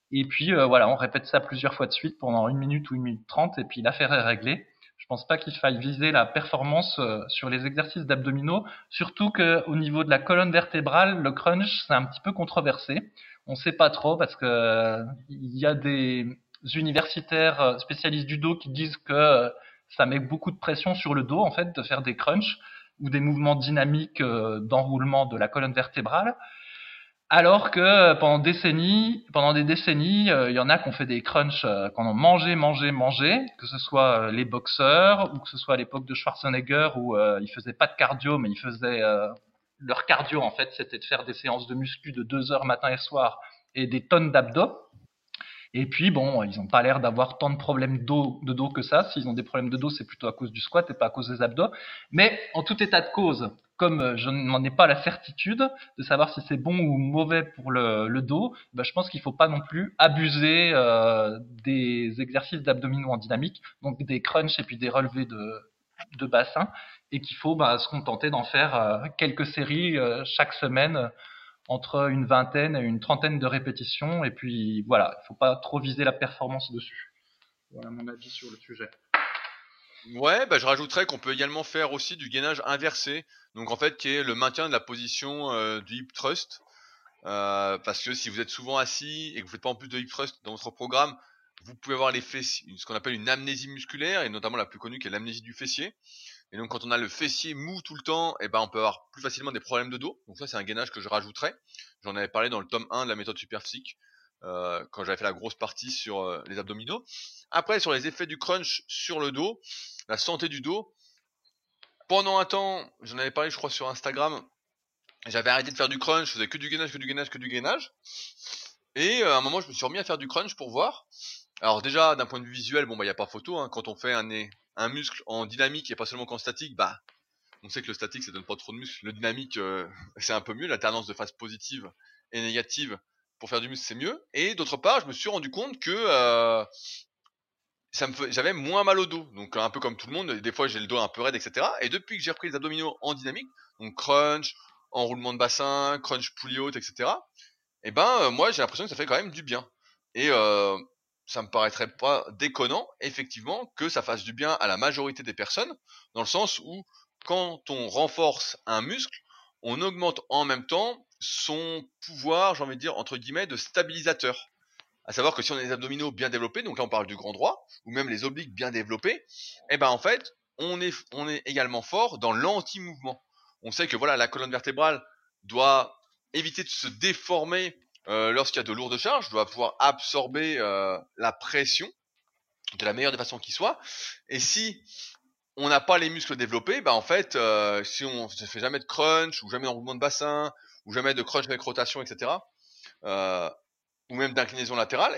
Et puis voilà, on répète ça plusieurs fois de suite pendant 1 minute ou 1 minute 30, et puis l'affaire est réglée. Je pense pas qu'il faille viser la performance sur les exercices d'abdominaux, surtout que au niveau de la colonne vertébrale, le crunch c'est un petit peu controversé. On sait pas trop parce que il y a des universitaires spécialistes du dos qui disent que ça met beaucoup de pression sur le dos en fait de faire des crunchs ou des mouvements dynamiques d'enroulement de la colonne vertébrale. Alors que pendant des décennies, il y en a qui ont fait des crunchs qu'on a mangé, que ce soit les boxeurs ou que ce soit à l'époque de Schwarzenegger où ils faisaient pas de cardio, mais ils faisaient leur cardio en fait, c'était de faire des séances de muscu de 2 heures matin et soir et des tonnes d'abdos. Et puis, bon, ils n'ont pas l'air d'avoir tant de problèmes de dos que ça. S'ils ont des problèmes de dos, c'est plutôt à cause du squat et pas à cause des abdos. Mais en tout état de cause, comme je n'en ai pas la certitude de savoir si c'est bon ou mauvais pour le dos, ben je pense qu'il ne faut pas non plus abuser des exercices d'abdominaux en dynamique, donc des crunchs et puis des relevés de bassin, et qu'il faut se contenter d'en faire quelques séries chaque semaine, entre une vingtaine et une trentaine de répétitions, et puis voilà, il ne faut pas trop viser la performance dessus. Voilà mon avis sur le sujet. Ouais, je rajouterais qu'on peut également faire aussi du gainage inversé, donc en fait qui est le maintien de la position du hip thrust, parce que si vous êtes souvent assis et que vous ne faites pas en plus de hip thrust dans votre programme, vous pouvez avoir les fessiers, ce qu'on appelle une amnésie musculaire, et notamment la plus connue qui est l'amnésie du fessier. Et donc quand on a le fessier mou tout le temps, et on peut avoir plus facilement des problèmes de dos. Donc ça, c'est un gainage que je rajouterais. J'en avais parlé dans le tome 1 de la méthode Superphysique, quand j'avais fait la grosse partie sur les abdominaux. Après, sur les effets du crunch sur le dos, la santé du dos, pendant un temps, j'en avais parlé je crois sur Instagram, j'avais arrêté de faire du crunch, je faisais que du gainage. Et à un moment, je me suis remis à faire du crunch pour voir. Alors déjà, d'un point de vue visuel, il n'y a pas photo, hein. Quand on fait un muscle en dynamique et pas seulement qu'en statique, on sait que le statique ça donne pas trop de muscle, le dynamique c'est un peu mieux, l'alternance de phases positives et négatives pour faire du muscle c'est mieux. Et d'autre part, je me suis rendu compte que j'avais moins mal au dos, donc un peu comme tout le monde, des fois j'ai le dos un peu raide, etc. Et depuis que j'ai repris les abdominaux en dynamique, donc crunch, enroulement de bassin, crunch poulie haute, etc., moi j'ai l'impression que ça fait quand même du bien. Et ça me paraîtrait pas déconnant, effectivement, que ça fasse du bien à la majorité des personnes, dans le sens où, quand on renforce un muscle, on augmente en même temps son pouvoir, j'ai envie de dire, entre guillemets, de stabilisateur. À savoir que si on a les abdominaux bien développés, donc là on parle du grand droit, ou même les obliques bien développés, en fait, on est également fort dans l'anti-mouvement. On sait que la colonne vertébrale doit éviter de se déformer lorsqu'il y a de lourdes charges, doit pouvoir absorber la pression de la meilleure des façons qui soit. Et si on n'a pas les muscles développés, si on ne fait jamais de crunch, ou jamais d'enroulement de bassin, ou jamais de crunch avec rotation, etc., ou même d'inclinaison latérale,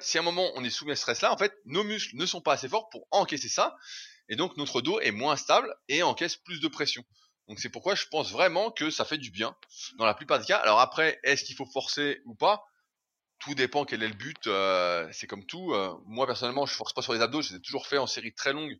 si à un moment on est soumis à ce stress-là, nos muscles ne sont pas assez forts pour encaisser ça, et donc notre dos est moins stable et encaisse plus de pression. Donc c'est pourquoi je pense vraiment que ça fait du bien dans la plupart des cas. Alors après, est-ce qu'il faut forcer ou pas? Tout dépend quel est le but, c'est comme tout. Moi personnellement, je force pas sur les abdos, je les ai toujours fait en série très longue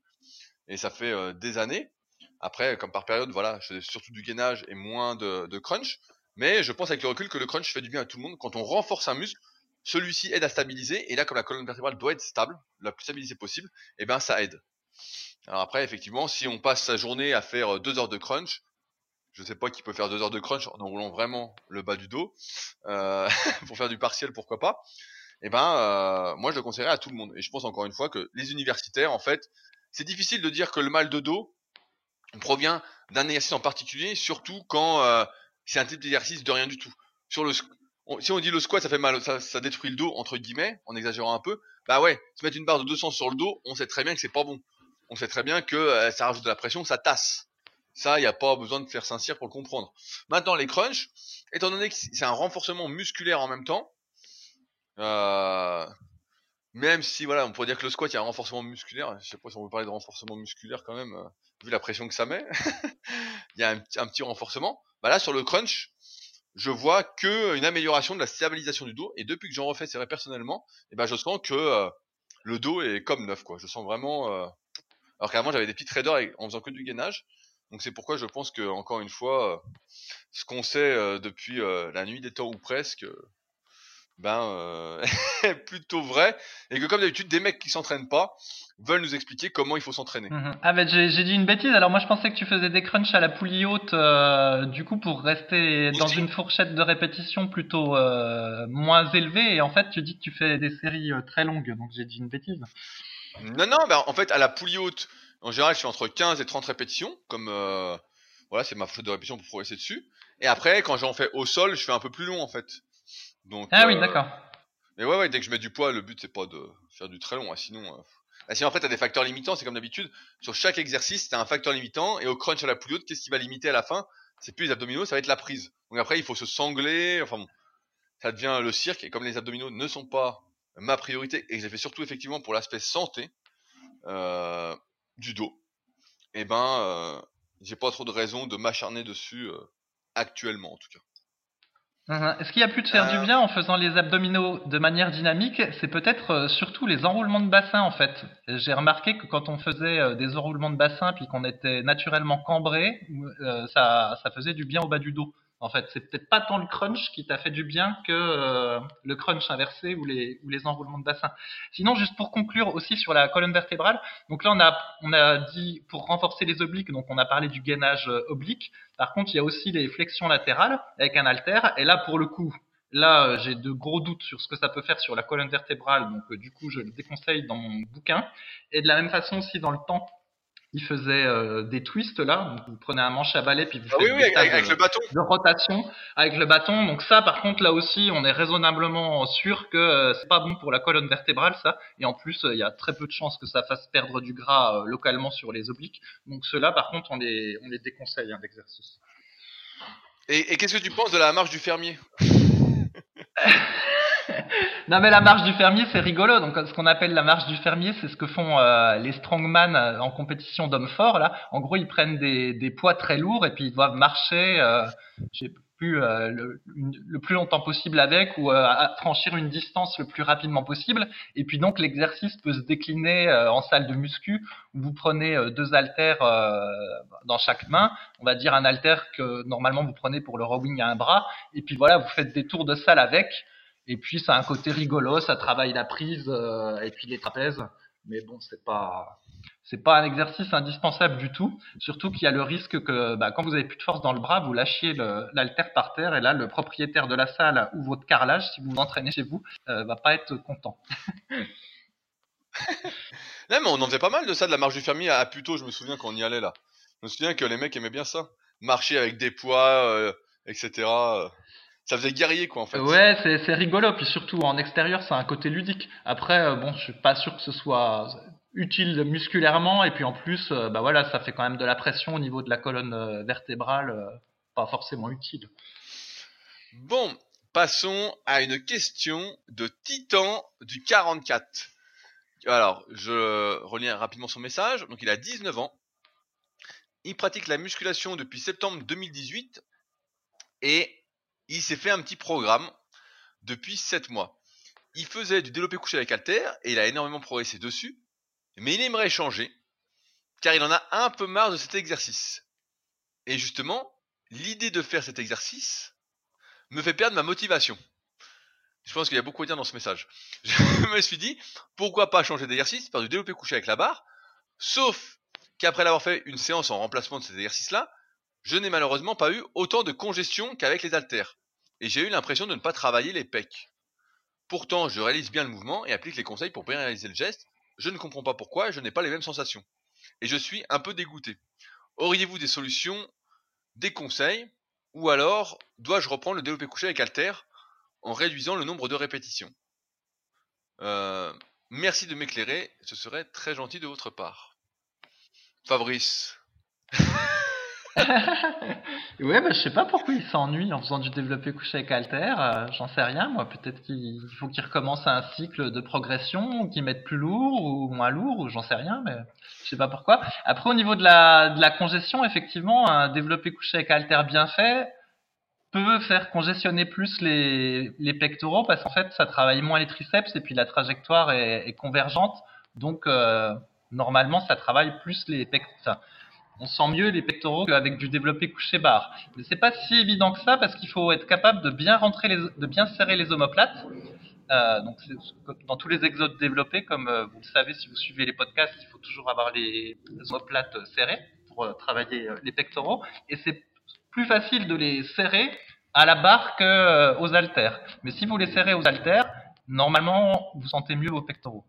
et ça fait des années. Après, comme par période, je faisais surtout du gainage et moins de crunch. Mais je pense avec le recul que le crunch fait du bien à tout le monde. Quand on renforce un muscle, celui-ci aide à stabiliser, et là comme la colonne vertébrale doit être stable, la plus stabilisée possible, ça aide. Alors après, effectivement, si on passe sa journée à faire 2 heures de crunch, je sais pas qui peut faire 2 heures de crunch en enroulant vraiment le bas du dos, pour faire du partiel, pourquoi pas, moi je le conseillerais à tout le monde. Et je pense encore une fois que les universitaires, en fait, c'est difficile de dire que le mal de dos provient d'un exercice en particulier, surtout quand c'est un type d'exercice de rien du tout. Si on dit le squat ça fait mal, ça détruit le dos, entre guillemets, en exagérant un peu, se mettre une barre de 200 sur le dos, on sait très bien que c'est pas bon. On sait très bien que ça rajoute de la pression, ça tasse. Ça, il n'y a pas besoin de faire Saint-Cyr pour le comprendre. Maintenant, les crunchs, étant donné que c'est un renforcement musculaire en même temps, même si, on pourrait dire que le squat, il y a un renforcement musculaire. Je sais pas si on veut parler de renforcement musculaire quand même, vu la pression que ça met. Il y a un petit renforcement. Là, sur le crunch, je vois qu'une amélioration de la stabilisation du dos. Et depuis que j'en refais, c'est vrai, personnellement, je sens que le dos est comme neuf, quoi. Je sens vraiment... Alors qu'avant j'avais des petits traders en faisant que du gainage, donc c'est pourquoi je pense que, encore une fois, ce qu'on sait depuis la nuit des temps ou presque, est plutôt vrai, et que comme d'habitude des mecs qui s'entraînent pas veulent nous expliquer comment il faut s'entraîner. Mmh. Ah j'ai dit une bêtise, alors moi je pensais que tu faisais des crunchs à la poulie haute, du coup pour rester dans une fourchette de répétition plutôt moins élevée, et en fait tu dis que tu fais des séries très longues, donc j'ai dit une bêtise. Non, en fait, à la poulie haute, en général, je suis entre 15 et 30 répétitions, comme, c'est ma fourchette de répétition pour progresser dessus. Et après, quand j'en fais au sol, je fais un peu plus long, en fait. Donc, oui, d'accord. Mais ouais, dès que je mets du poids, le but, c'est pas de faire du très long, hein, sinon, en fait, t'as des facteurs limitants, c'est comme d'habitude. Sur chaque exercice, t'as un facteur limitant, et au crunch à la poulie haute, qu'est-ce qui va limiter à la fin? C'est plus les abdominaux, ça va être la prise. Donc après, il faut se sangler, ça devient le cirque, et comme les abdominaux ne sont pas ma priorité, et que j'ai fait surtout effectivement pour l'aspect santé du dos, et j'ai pas trop de raison de m'acharner dessus actuellement en tout cas. Est-ce qu'il y a plus de faire du bien en faisant les abdominaux de manière dynamique? C'est peut-être surtout les enroulements de bassin en fait. J'ai remarqué que quand on faisait des enroulements de bassin puis qu'on était naturellement cambré, ça faisait du bien au bas du dos. En fait, c'est peut-être pas tant le crunch qui t'a fait du bien que le crunch inversé ou les enroulements de bassin. Sinon, juste pour conclure aussi sur la colonne vertébrale, donc là on a dit pour renforcer les obliques, donc on a parlé du gainage oblique. Par contre, il y a aussi les flexions latérales avec un haltère. Et là, pour le coup, j'ai de gros doutes sur ce que ça peut faire sur la colonne vertébrale. Donc du coup, je le déconseille dans mon bouquin. Et de la même façon aussi dans le temps. Il faisait des twists là, vous prenez un manche à balai puis vous faites des rotations avec le bâton. Donc ça par contre là aussi on est raisonnablement sûr que c'est pas bon pour la colonne vertébrale ça, et en plus il y a très peu de chances que ça fasse perdre du gras localement sur les obliques. Donc ceux-là par contre on les déconseille d'exercice. Et qu'est-ce que tu penses de la marche du fermier? Non mais la marche du fermier c'est rigolo, donc ce qu'on appelle la marche du fermier c'est ce que font les strongman en compétition d'hommes forts là. En gros ils prennent des poids très lourds et puis ils doivent marcher le plus longtemps possible avec, ou franchir une distance le plus rapidement possible. Et puis donc l'exercice peut se décliner en salle de muscu où vous prenez deux haltères dans chaque main, on va dire un haltère que normalement vous prenez pour le rowing à un bras, et puis voilà vous faites des tours de salle avec. Et puis, ça a un côté rigolo, ça travaille la prise et puis les trapèzes. Mais bon, c'est pas un exercice indispensable du tout. Surtout qu'il y a le risque que quand vous avez plus de force dans le bras, vous lâchiez l'haltère par terre. Et là, le propriétaire de la salle ou votre carrelage, si vous vous entraînez chez vous, va pas être content. Là, mais on en faisait pas mal de ça, de la marche du fermier à Puteaux. Je me souviens qu'on y allait là. Je me souviens que les mecs aimaient bien ça. Marcher avec des poids, etc. Ça faisait guerrier quoi en fait. Ouais, c'est rigolo, puis surtout en extérieur, ça a un côté ludique. Après je suis pas sûr que ce soit utile musculairement, et puis en plus voilà, ça fait quand même de la pression au niveau de la colonne vertébrale, pas forcément utile. Bon, passons à une question de Titan du 44. Alors, je relis rapidement son message. Donc il a 19 ans. Il pratique la musculation depuis septembre 2018 et il s'est fait un petit programme depuis 7 mois. Il faisait du développé couché avec haltère et il a énormément progressé dessus. Mais il aimerait changer car il en a un peu marre de cet exercice. Et justement, l'idée de faire cet exercice me fait perdre ma motivation. Je pense qu'il y a beaucoup à dire dans ce message. Je me suis dit, pourquoi pas changer d'exercice par du développé couché avec la barre? Sauf qu'après l'avoir fait une séance en remplacement de cet exercice-là, je n'ai malheureusement pas eu autant de congestion qu'avec les haltères. Et j'ai eu l'impression de ne pas travailler les pecs. Pourtant, je réalise bien le mouvement et applique les conseils pour bien réaliser le geste. Je ne comprends pas pourquoi je n'ai pas les mêmes sensations. Et je suis un peu dégoûté. Auriez-vous des solutions, des conseils? Ou alors, dois-je reprendre le développé couché avec haltères en réduisant le nombre de répétitions? Merci de m'éclairer, ce serait très gentil de votre part. Fabrice. Ouais, je sais pas pourquoi il s'ennuie en faisant du développé couché avec haltère, j'en sais rien moi, peut-être qu'il faut qu'il recommence un cycle de progression, ou qu'il mette plus lourd ou moins lourd, ou j'en sais rien, mais je sais pas pourquoi. Après au niveau de la congestion, effectivement un développé couché avec haltère bien fait peut faire congestionner plus les pectoraux, parce qu'en fait ça travaille moins les triceps et puis la trajectoire est convergente, donc normalement ça travaille plus les pectoraux. On sent mieux les pectoraux qu'avec du développé couché barre. Mais c'est pas si évident que ça, parce qu'il faut être capable de bien rentrer, de bien serrer les omoplates. Donc dans tous les exos développés, comme vous le savez si vous suivez les podcasts, il faut toujours avoir les omoplates serrées pour travailler les pectoraux. Et c'est plus facile de les serrer à la barre qu'aux haltères. Mais si vous les serrez aux haltères, normalement, vous sentez mieux vos pectoraux.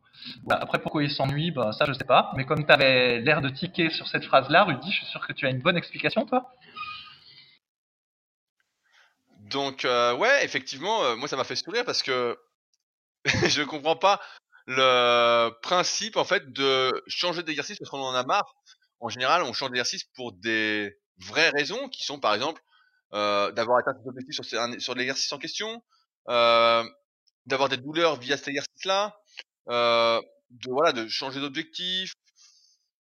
Après, pourquoi il s'ennuie, ça, je sais pas. Mais comme tu avais l'air de tiquer sur cette phrase-là, Rudy, je suis sûr que tu as une bonne explication, toi. Donc, ouais, effectivement, moi, ça m'a fait sourire parce que je comprends pas le principe, en fait, de changer d'exercice parce qu'on en a marre. En général, on change d'exercice pour des vraies raisons qui sont, par exemple, d'avoir atteint ses objectifs sur l'exercice en question, d'avoir des douleurs via cet exercice-là, de changer d'objectif.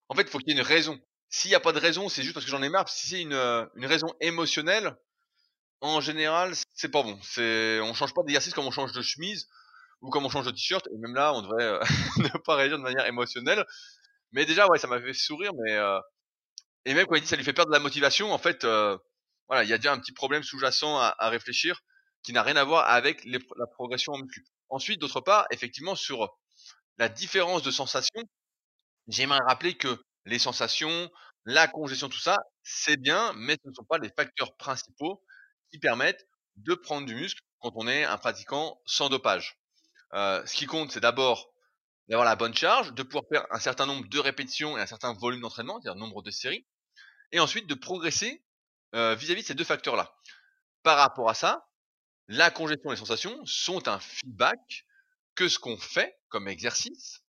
En fait, il faut qu'il y ait une raison. S'il n'y a pas de raison, c'est juste parce que j'en ai marre. Si c'est une raison émotionnelle, en général, c'est pas bon. On change pas d'exercice comme on change de chemise ou comme on change de t-shirt. Et même là, on devrait ne pas réagir de manière émotionnelle. Mais déjà, ouais, ça m'a fait sourire. Mais et même quand il dit ça lui fait perdre la motivation, en fait, il y a déjà un petit problème sous-jacent à réfléchir qui n'a rien à voir avec la progression en muscu. Ensuite, d'autre part, effectivement, sur la différence de sensations, j'aimerais rappeler que les sensations, la congestion, tout ça, c'est bien, mais ce ne sont pas les facteurs principaux qui permettent de prendre du muscle quand on est un pratiquant sans dopage. Ce qui compte, c'est d'abord d'avoir la bonne charge, de pouvoir faire un certain nombre de répétitions et un certain volume d'entraînement, c'est-à-dire nombre de séries, et ensuite de progresser vis-à-vis de ces deux facteurs-là. Par rapport à ça, la congestion et les sensations sont un feedback que ce qu'on fait comme exercice,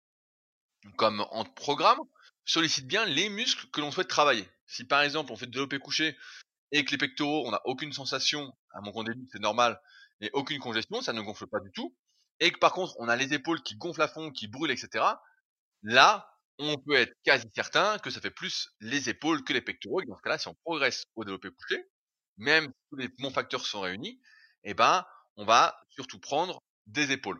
comme en programme, sollicite bien les muscles que l'on souhaite travailler. Si par exemple on fait développer couché et que les pectoraux, on n'a aucune sensation, à mon compte début, c'est normal, et aucune congestion, ça ne gonfle pas du tout, et que par contre on a les épaules qui gonflent à fond, qui brûlent, etc., là, on peut être quasi certain que ça fait plus les épaules que les pectoraux, et dans ce cas-là, si on progresse au développé couché, même si tous les bons facteurs sont réunis, eh ben, on va surtout prendre des épaules.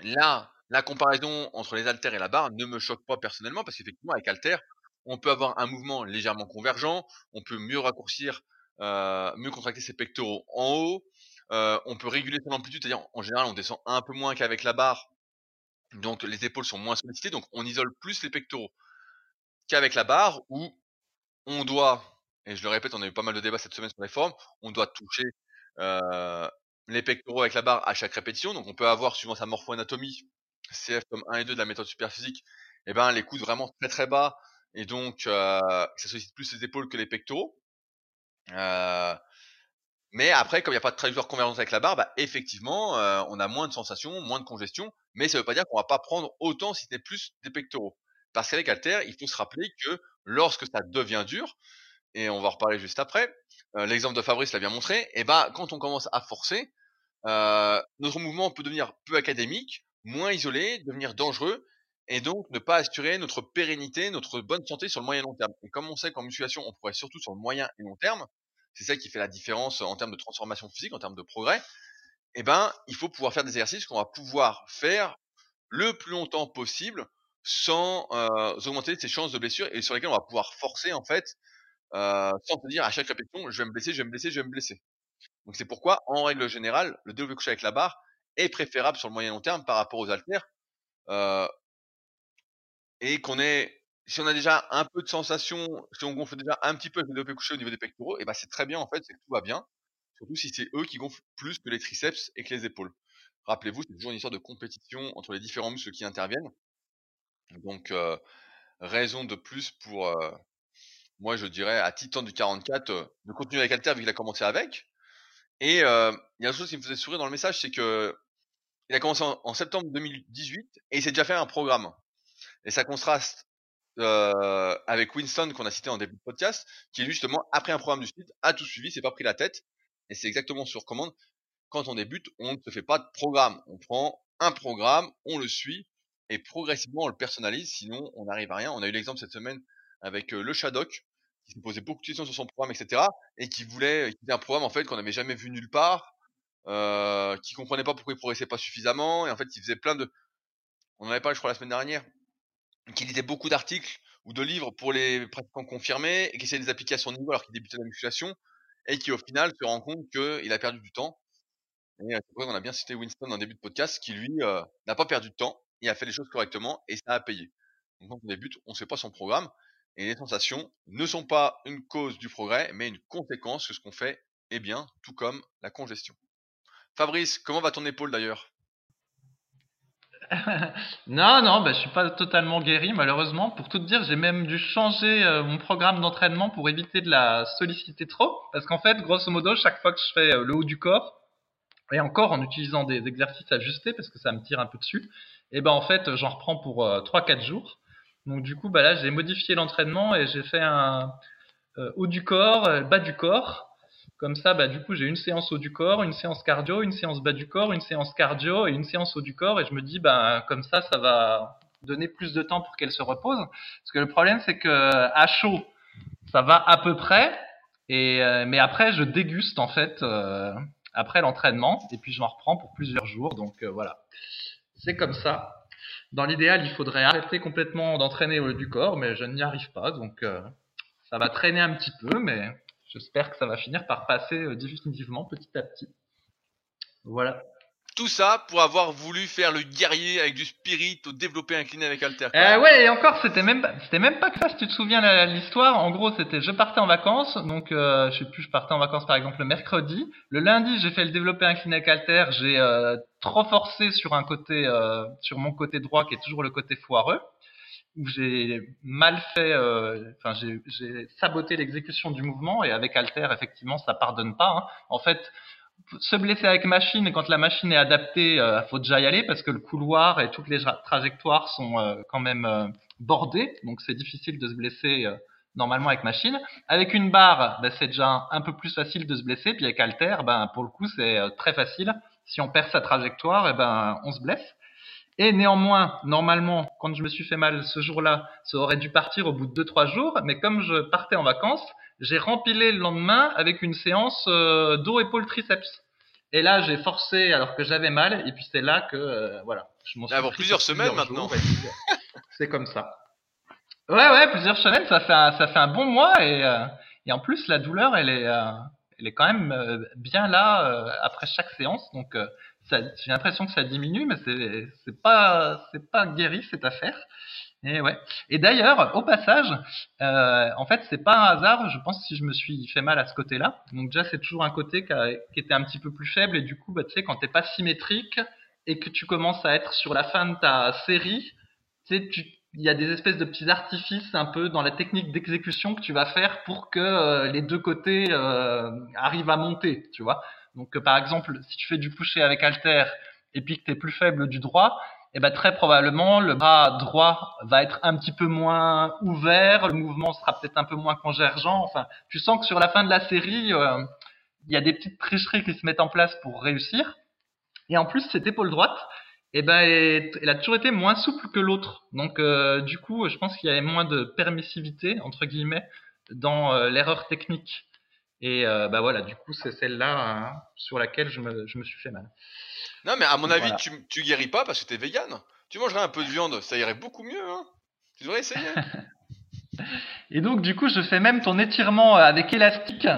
Là, la comparaison entre les haltères et la barre ne me choque pas personnellement, parce qu'effectivement, avec haltères, on peut avoir un mouvement légèrement convergent, on peut mieux raccourcir, mieux contracter ses pectoraux en haut, on peut réguler son amplitude, c'est-à-dire en général, on descend un peu moins qu'avec la barre, donc les épaules sont moins sollicitées, donc on isole plus les pectoraux qu'avec la barre, où on doit, et je le répète, on a eu pas mal de débats cette semaine sur les formes, on doit toucher les pectoraux avec la barre à chaque répétition, donc on peut avoir, suivant sa morpho-anatomie, CF comme 1 et 2 de la méthode Superphysique, eh ben, les coudes vraiment très très bas, et donc ça sollicite plus les épaules que les pectoraux. Mais après, comme il n'y a pas de trajectoire convergente avec la barre, bah, effectivement, on a moins de sensations, moins de congestion, mais ça ne veut pas dire qu'on ne va pas prendre autant si ce n'est plus des pectoraux. Parce qu'avec haltères, il faut se rappeler que lorsque ça devient dur, et on va en reparler juste après, l'exemple de Fabrice l'a bien montré, eh ben, quand on commence à forcer, notre mouvement peut devenir peu académique, moins isolé, devenir dangereux, et donc ne pas assurer notre pérennité, notre bonne santé sur le moyen et long terme. Et comme on sait qu'en musculation, on progresse surtout sur le moyen et long terme, c'est ça qui fait la différence en termes de transformation physique, en termes de progrès, eh ben, il faut pouvoir faire des exercices qu'on va pouvoir faire le plus longtemps possible sans augmenter ses chances de blessure et sur lesquels on va pouvoir forcer, en fait, sans se dire à chaque répétition, je vais me blesser. Donc c'est pourquoi, en règle générale, le développé couché avec la barre est préférable sur le moyen long terme par rapport aux haltères, et si on a déjà un peu de sensation, si on gonfle déjà un petit peu avec le développé couché au niveau des pectoraux, et ben c'est très bien en fait, c'est que tout va bien, surtout si c'est eux qui gonflent plus que les triceps et que les épaules. Rappelez-vous, c'est toujours une histoire de compétition entre les différents muscles qui interviennent, donc raison de plus pour, moi je dirais à Titan du 44, de continuer avec haltères vu qu'il a commencé avec. Et il y a une chose qui me faisait sourire dans le message, c'est que il a commencé en septembre 2018 et il s'est déjà fait un programme. Et ça contraste avec Winston qu'on a cité en début de podcast, qui justement, après un programme du site, a tout suivi, s'est pas pris la tête. Et c'est exactement sur commande. Quand on débute, on ne se fait pas de programme. On prend un programme, on le suit et progressivement on le personnalise, sinon on n'arrive à rien. On a eu l'exemple cette semaine avec le Shadok, qui se posait beaucoup de questions sur son programme, etc., et qui faisait un programme en fait qu'on n'avait jamais vu nulle part, qui comprenait pas pourquoi il progressait pas suffisamment, et en fait il faisait plein de, on en avait parlé je crois la semaine dernière, qui lisait beaucoup d'articles ou de livres pour les pratiquants confirmés, et qui essayait de les appliquer à son niveau alors qu'il débutait la musculation, et qui au final se rend compte qu'il a perdu du temps. Et c'est pour ça qu'on a bien cité Winston en début de podcast, qui lui n'a pas perdu de temps, il a fait les choses correctement, et ça a payé. Donc quand on débute, on sait pas son programme. Et les sensations ne sont pas une cause du progrès, mais une conséquence que ce qu'on fait est bien, tout comme la congestion. Fabrice, comment va ton épaule d'ailleurs ? Non, je suis pas totalement guéri malheureusement. Pour tout te dire, j'ai même dû changer mon programme d'entraînement pour éviter de la solliciter trop. Parce qu'en fait, grosso modo, chaque fois que je fais le haut du corps, et encore en utilisant des exercices ajustés, parce que ça me tire un peu dessus, et ben en fait, j'en reprends pour 3-4 jours. Donc du coup, bah là, j'ai modifié l'entraînement et j'ai fait un haut du corps, bas du corps, Comme ça, bah, du coup, j'ai une séance haut du corps, une séance cardio, une séance bas du corps, une séance cardio et une séance haut du corps. Et je me dis, bah, comme ça, ça va donner plus de temps pour qu'elle se repose. Parce que le problème, c'est que à chaud, ça va à peu près. Mais après, je déguste, en fait, après l'entraînement. Et puis, je m'en reprends pour plusieurs jours. Donc, voilà. C'est comme ça. Dans l'idéal, il faudrait arrêter complètement d'entraîner le haut du corps. Mais je n'y arrive pas. Donc, ça va traîner un petit peu, mais... J'espère que ça va finir par passer définitivement petit à petit. Voilà. Tout ça pour avoir voulu faire le guerrier avec du spirit ou développer un clean avec halter. Ouais, et encore, c'était même pas que ça, si tu te souviens l'histoire. En gros, c'était je partais en vacances, donc je sais plus, je partais en vacances par exemple le mercredi. Le lundi, j'ai fait le développer un clean avec halter, j'ai trop forcé sur un côté, sur mon côté droit qui est toujours le côté foireux. Où j'ai mal fait, enfin j'ai saboté l'exécution du mouvement, et avec halter effectivement ça pardonne pas. Hein. En fait, se blesser avec machine, et quand la machine est adaptée, faut déjà y aller parce que le couloir et toutes les trajectoires sont quand même bordées, donc c'est difficile de se blesser normalement avec machine. Avec une barre, bah, c'est déjà un peu plus facile de se blesser, puis avec halter, bah, pour le coup c'est très facile. Si on perd sa trajectoire, et ben on se blesse. Et néanmoins, normalement, quand je me suis fait mal ce jour-là, ça aurait dû partir au bout de 2-3 jours. Mais comme je partais en vacances, j'ai rempilé le lendemain avec une séance dos, épaules, triceps. Et là, j'ai forcé alors que j'avais mal. Et puis c'est là que, voilà, je m'en suis pris plusieurs semaines maintenant. C'est comme ça. Ouais, plusieurs semaines, ça fait un bon mois. Et en plus, la douleur, elle est quand même bien là après chaque séance. Donc... j'ai l'impression que ça diminue, mais c'est pas guéri cette affaire. Et ouais. Et d'ailleurs, au passage, en fait, c'est pas un hasard. Je pense si je me suis fait mal à ce côté-là. Donc déjà, c'est toujours un côté qui était un petit peu plus faible. Et du coup, bah tu sais, quand t'es pas symétrique et que tu commences à être sur la fin de ta série, il y a des espèces de petits artifices un peu dans la technique d'exécution que tu vas faire pour que les deux côtés arrivent à monter, tu vois. Donc, par exemple, si tu fais du pusher avec halter et puis que tu es plus faible du droit, eh ben, très probablement, le bras droit va être un petit peu moins ouvert, le mouvement sera peut-être un peu moins convergent. Enfin, tu sens que sur la fin de la série, il y a des petites tricheries qui se mettent en place pour réussir. Et en plus, cette épaule droite, eh ben, elle a toujours été moins souple que l'autre. Donc, du coup, je pense qu'il y avait moins de permissivité, entre guillemets, dans l'erreur technique. Et bah voilà, du coup, c'est celle-là sur laquelle je me suis fait mal. Non, mais à mon avis, voilà. Tu guéris pas parce que t'es vegan. Tu mangerais un peu de viande, ça irait beaucoup mieux. Hein, tu devrais essayer. Et donc, du coup, je fais même ton étirement avec élastique.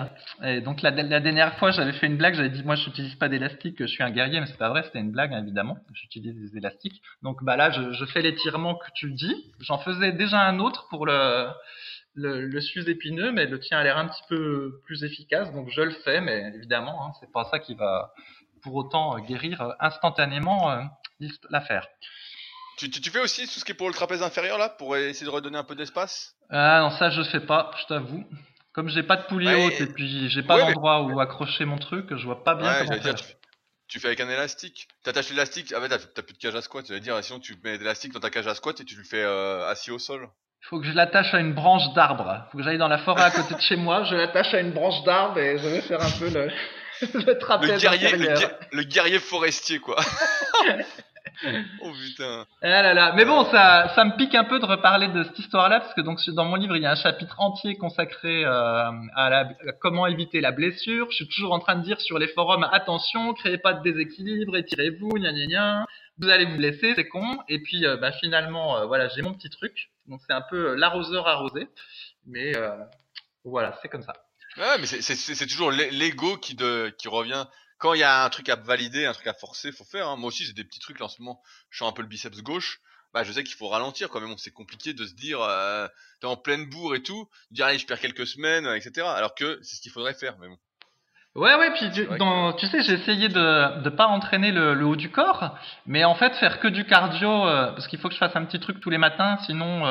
Et donc, la dernière fois, j'avais fait une blague. J'avais dit, moi, je n'utilise pas d'élastique, je suis un guerrier. Mais c'est pas vrai, c'était une blague, évidemment. J'utilise des élastiques. Donc, bah là, je fais l'étirement que tu dis. J'en faisais déjà un autre pour le sus épineux, mais le tien a l'air un petit peu plus efficace, donc je le fais, mais évidemment, hein, c'est pas ça qui va pour autant guérir instantanément l'affaire. Tu fais aussi tout ce qui est pour le trapèze inférieur là, pour essayer de redonner un peu d'espace? Ah non, ça je fais pas, je t'avoue. Comme j'ai pas de poulie haute et puis j'ai pas d'endroit où accrocher mon truc, je vois pas bien comment faire. Tu fais avec un élastique, t'attaches l'élastique, ah ben t'as plus de cage à squat, j'allais dire, sinon tu mets l'élastique dans ta cage à squat et tu le fais assis au sol. Il faut que je l'attache à une branche d'arbre. Il faut que j'aille dans la forêt à côté de chez moi, je l'attache à une branche d'arbre et je vais faire un peu le trapèze intérieur. Le guerrier forestier, quoi. Oh putain. Ah là là. Mais bon, ça me pique un peu de reparler de cette histoire-là, parce que donc dans mon livre, il y a un chapitre entier consacré à comment éviter la blessure. Je suis toujours en train de dire sur les forums, attention, créez pas de déséquilibre, étirez-vous, gna gna gna. Vous allez vous blesser, c'est con. Et puis finalement, voilà, j'ai mon petit truc. Donc c'est un peu l'arroseur arrosé, mais voilà, c'est comme ça. Ouais, mais c'est toujours l'ego qui revient. Quand il y a un truc à valider, un truc à forcer, faut faire. Hein. Moi aussi, j'ai des petits trucs là, en ce moment. Je sens un peu le biceps gauche. Bah, je sais qu'il faut ralentir quand même. C'est compliqué de se dire, t'es en pleine bourre et tout, de dire allez, je perds quelques semaines, etc. Alors que c'est ce qu'il faudrait faire, mais bon. Ouais, puis tu sais, j'ai essayé de pas entraîner le haut du corps, mais en fait faire que du cardio, parce qu'il faut que je fasse un petit truc tous les matins, sinon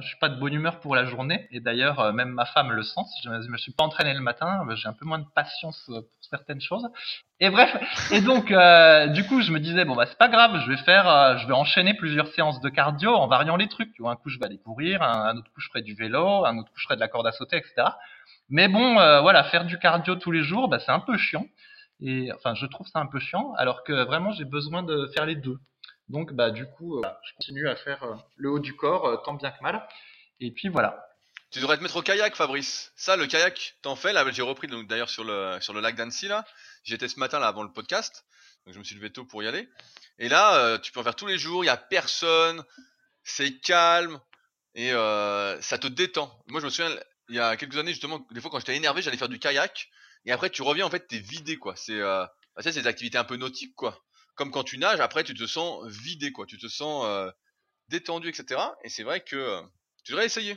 je suis pas de bonne humeur pour la journée. Et d'ailleurs, même ma femme le sent, si je me suis pas entraîné le matin, j'ai un peu moins de patience pour certaines choses. Et bref, et donc du coup je me disais bon bah c'est pas grave, je vais enchaîner plusieurs séances de cardio en variant les trucs, tu vois, un coup je vais aller courir, un autre coup je ferai du vélo, un autre coup je ferai de la corde à sauter, etc. Mais bon voilà, faire du cardio tous les jours, bah c'est un peu chiant, et enfin je trouve ça un peu chiant, alors que vraiment j'ai besoin de faire les deux. Donc bah du coup je continue à faire le haut du corps tant bien que mal, et puis voilà. Tu devrais te mettre au kayak, Fabrice. Ça, le kayak, t'en fais. Là, j'ai repris donc d'ailleurs sur le lac d'Annecy là. J'y étais ce matin là avant le podcast, donc je me suis levé tôt pour y aller. Et là, tu peux en faire tous les jours. Il y a personne, c'est calme et ça te détend. Moi, je me souviens il y a quelques années justement, des fois quand j'étais énervé, j'allais faire du kayak et après tu reviens en fait t'es vidé quoi. C'est bah, c'est des activités un peu nautiques quoi. Comme quand tu nages, après tu te sens vidé quoi. Tu te sens détendu, etc. Et c'est vrai que tu devrais essayer.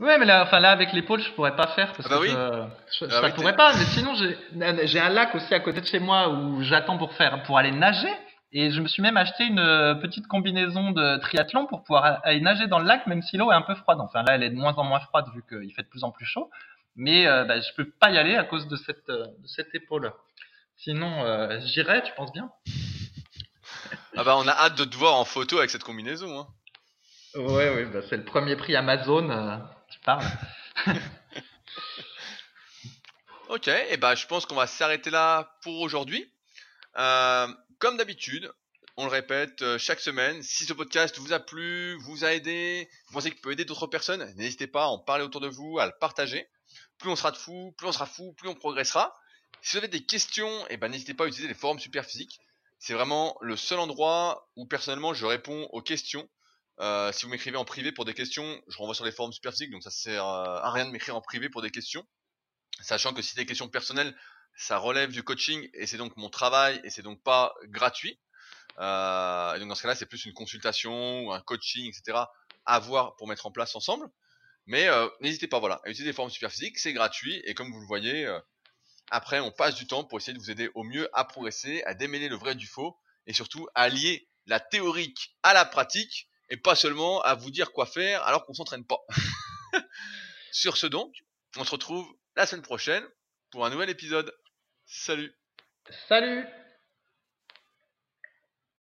Ouais, mais là, enfin là, avec l'épaule, je pourrais pas faire parce que je pourrais pas. Mais sinon, j'ai un lac aussi à côté de chez moi où j'attends pour aller nager. Et je me suis même acheté une petite combinaison de triathlon pour pouvoir aller nager dans le lac, même si l'eau est un peu froide. Enfin là, elle est de moins en moins froide vu qu'il fait de plus en plus chaud. Mais bah, je peux pas y aller à cause de cette épaule. Sinon, j'irais, tu penses bien ? Ah bah, on a hâte de te voir en photo avec cette combinaison, hein. Ouais, bah c'est le premier prix Amazon, tu parles. Ok, et bah je pense qu'on va s'arrêter là pour aujourd'hui. Comme d'habitude, on le répète chaque semaine, si ce podcast vous a plu, vous a aidé, vous pensez qu'il peut aider d'autres personnes, n'hésitez pas à en parler autour de vous, à le partager. Plus on sera de fous, plus on sera fous, plus on progressera. Si vous avez des questions, et bah n'hésitez pas à utiliser les forums Superphysique. C'est vraiment le seul endroit où personnellement je réponds aux questions. Si vous m'écrivez en privé pour des questions, je renvoie sur les forums Superphysique, donc ça sert à rien de m'écrire en privé pour des questions, sachant que si c'est des questions personnelles, ça relève du coaching et c'est donc mon travail et c'est donc pas gratuit. Et donc dans ce cas-là, c'est plus une consultation ou un coaching, etc. à voir pour mettre en place ensemble. Mais n'hésitez pas, voilà, à utiliser les forums Superphysique, c'est gratuit et comme vous le voyez, après on passe du temps pour essayer de vous aider au mieux à progresser, à démêler le vrai du faux et surtout à lier la théorique à la pratique. Et pas seulement à vous dire quoi faire alors qu'on s'entraîne pas. Sur ce donc, on se retrouve la semaine prochaine pour un nouvel épisode. Salut. Salut.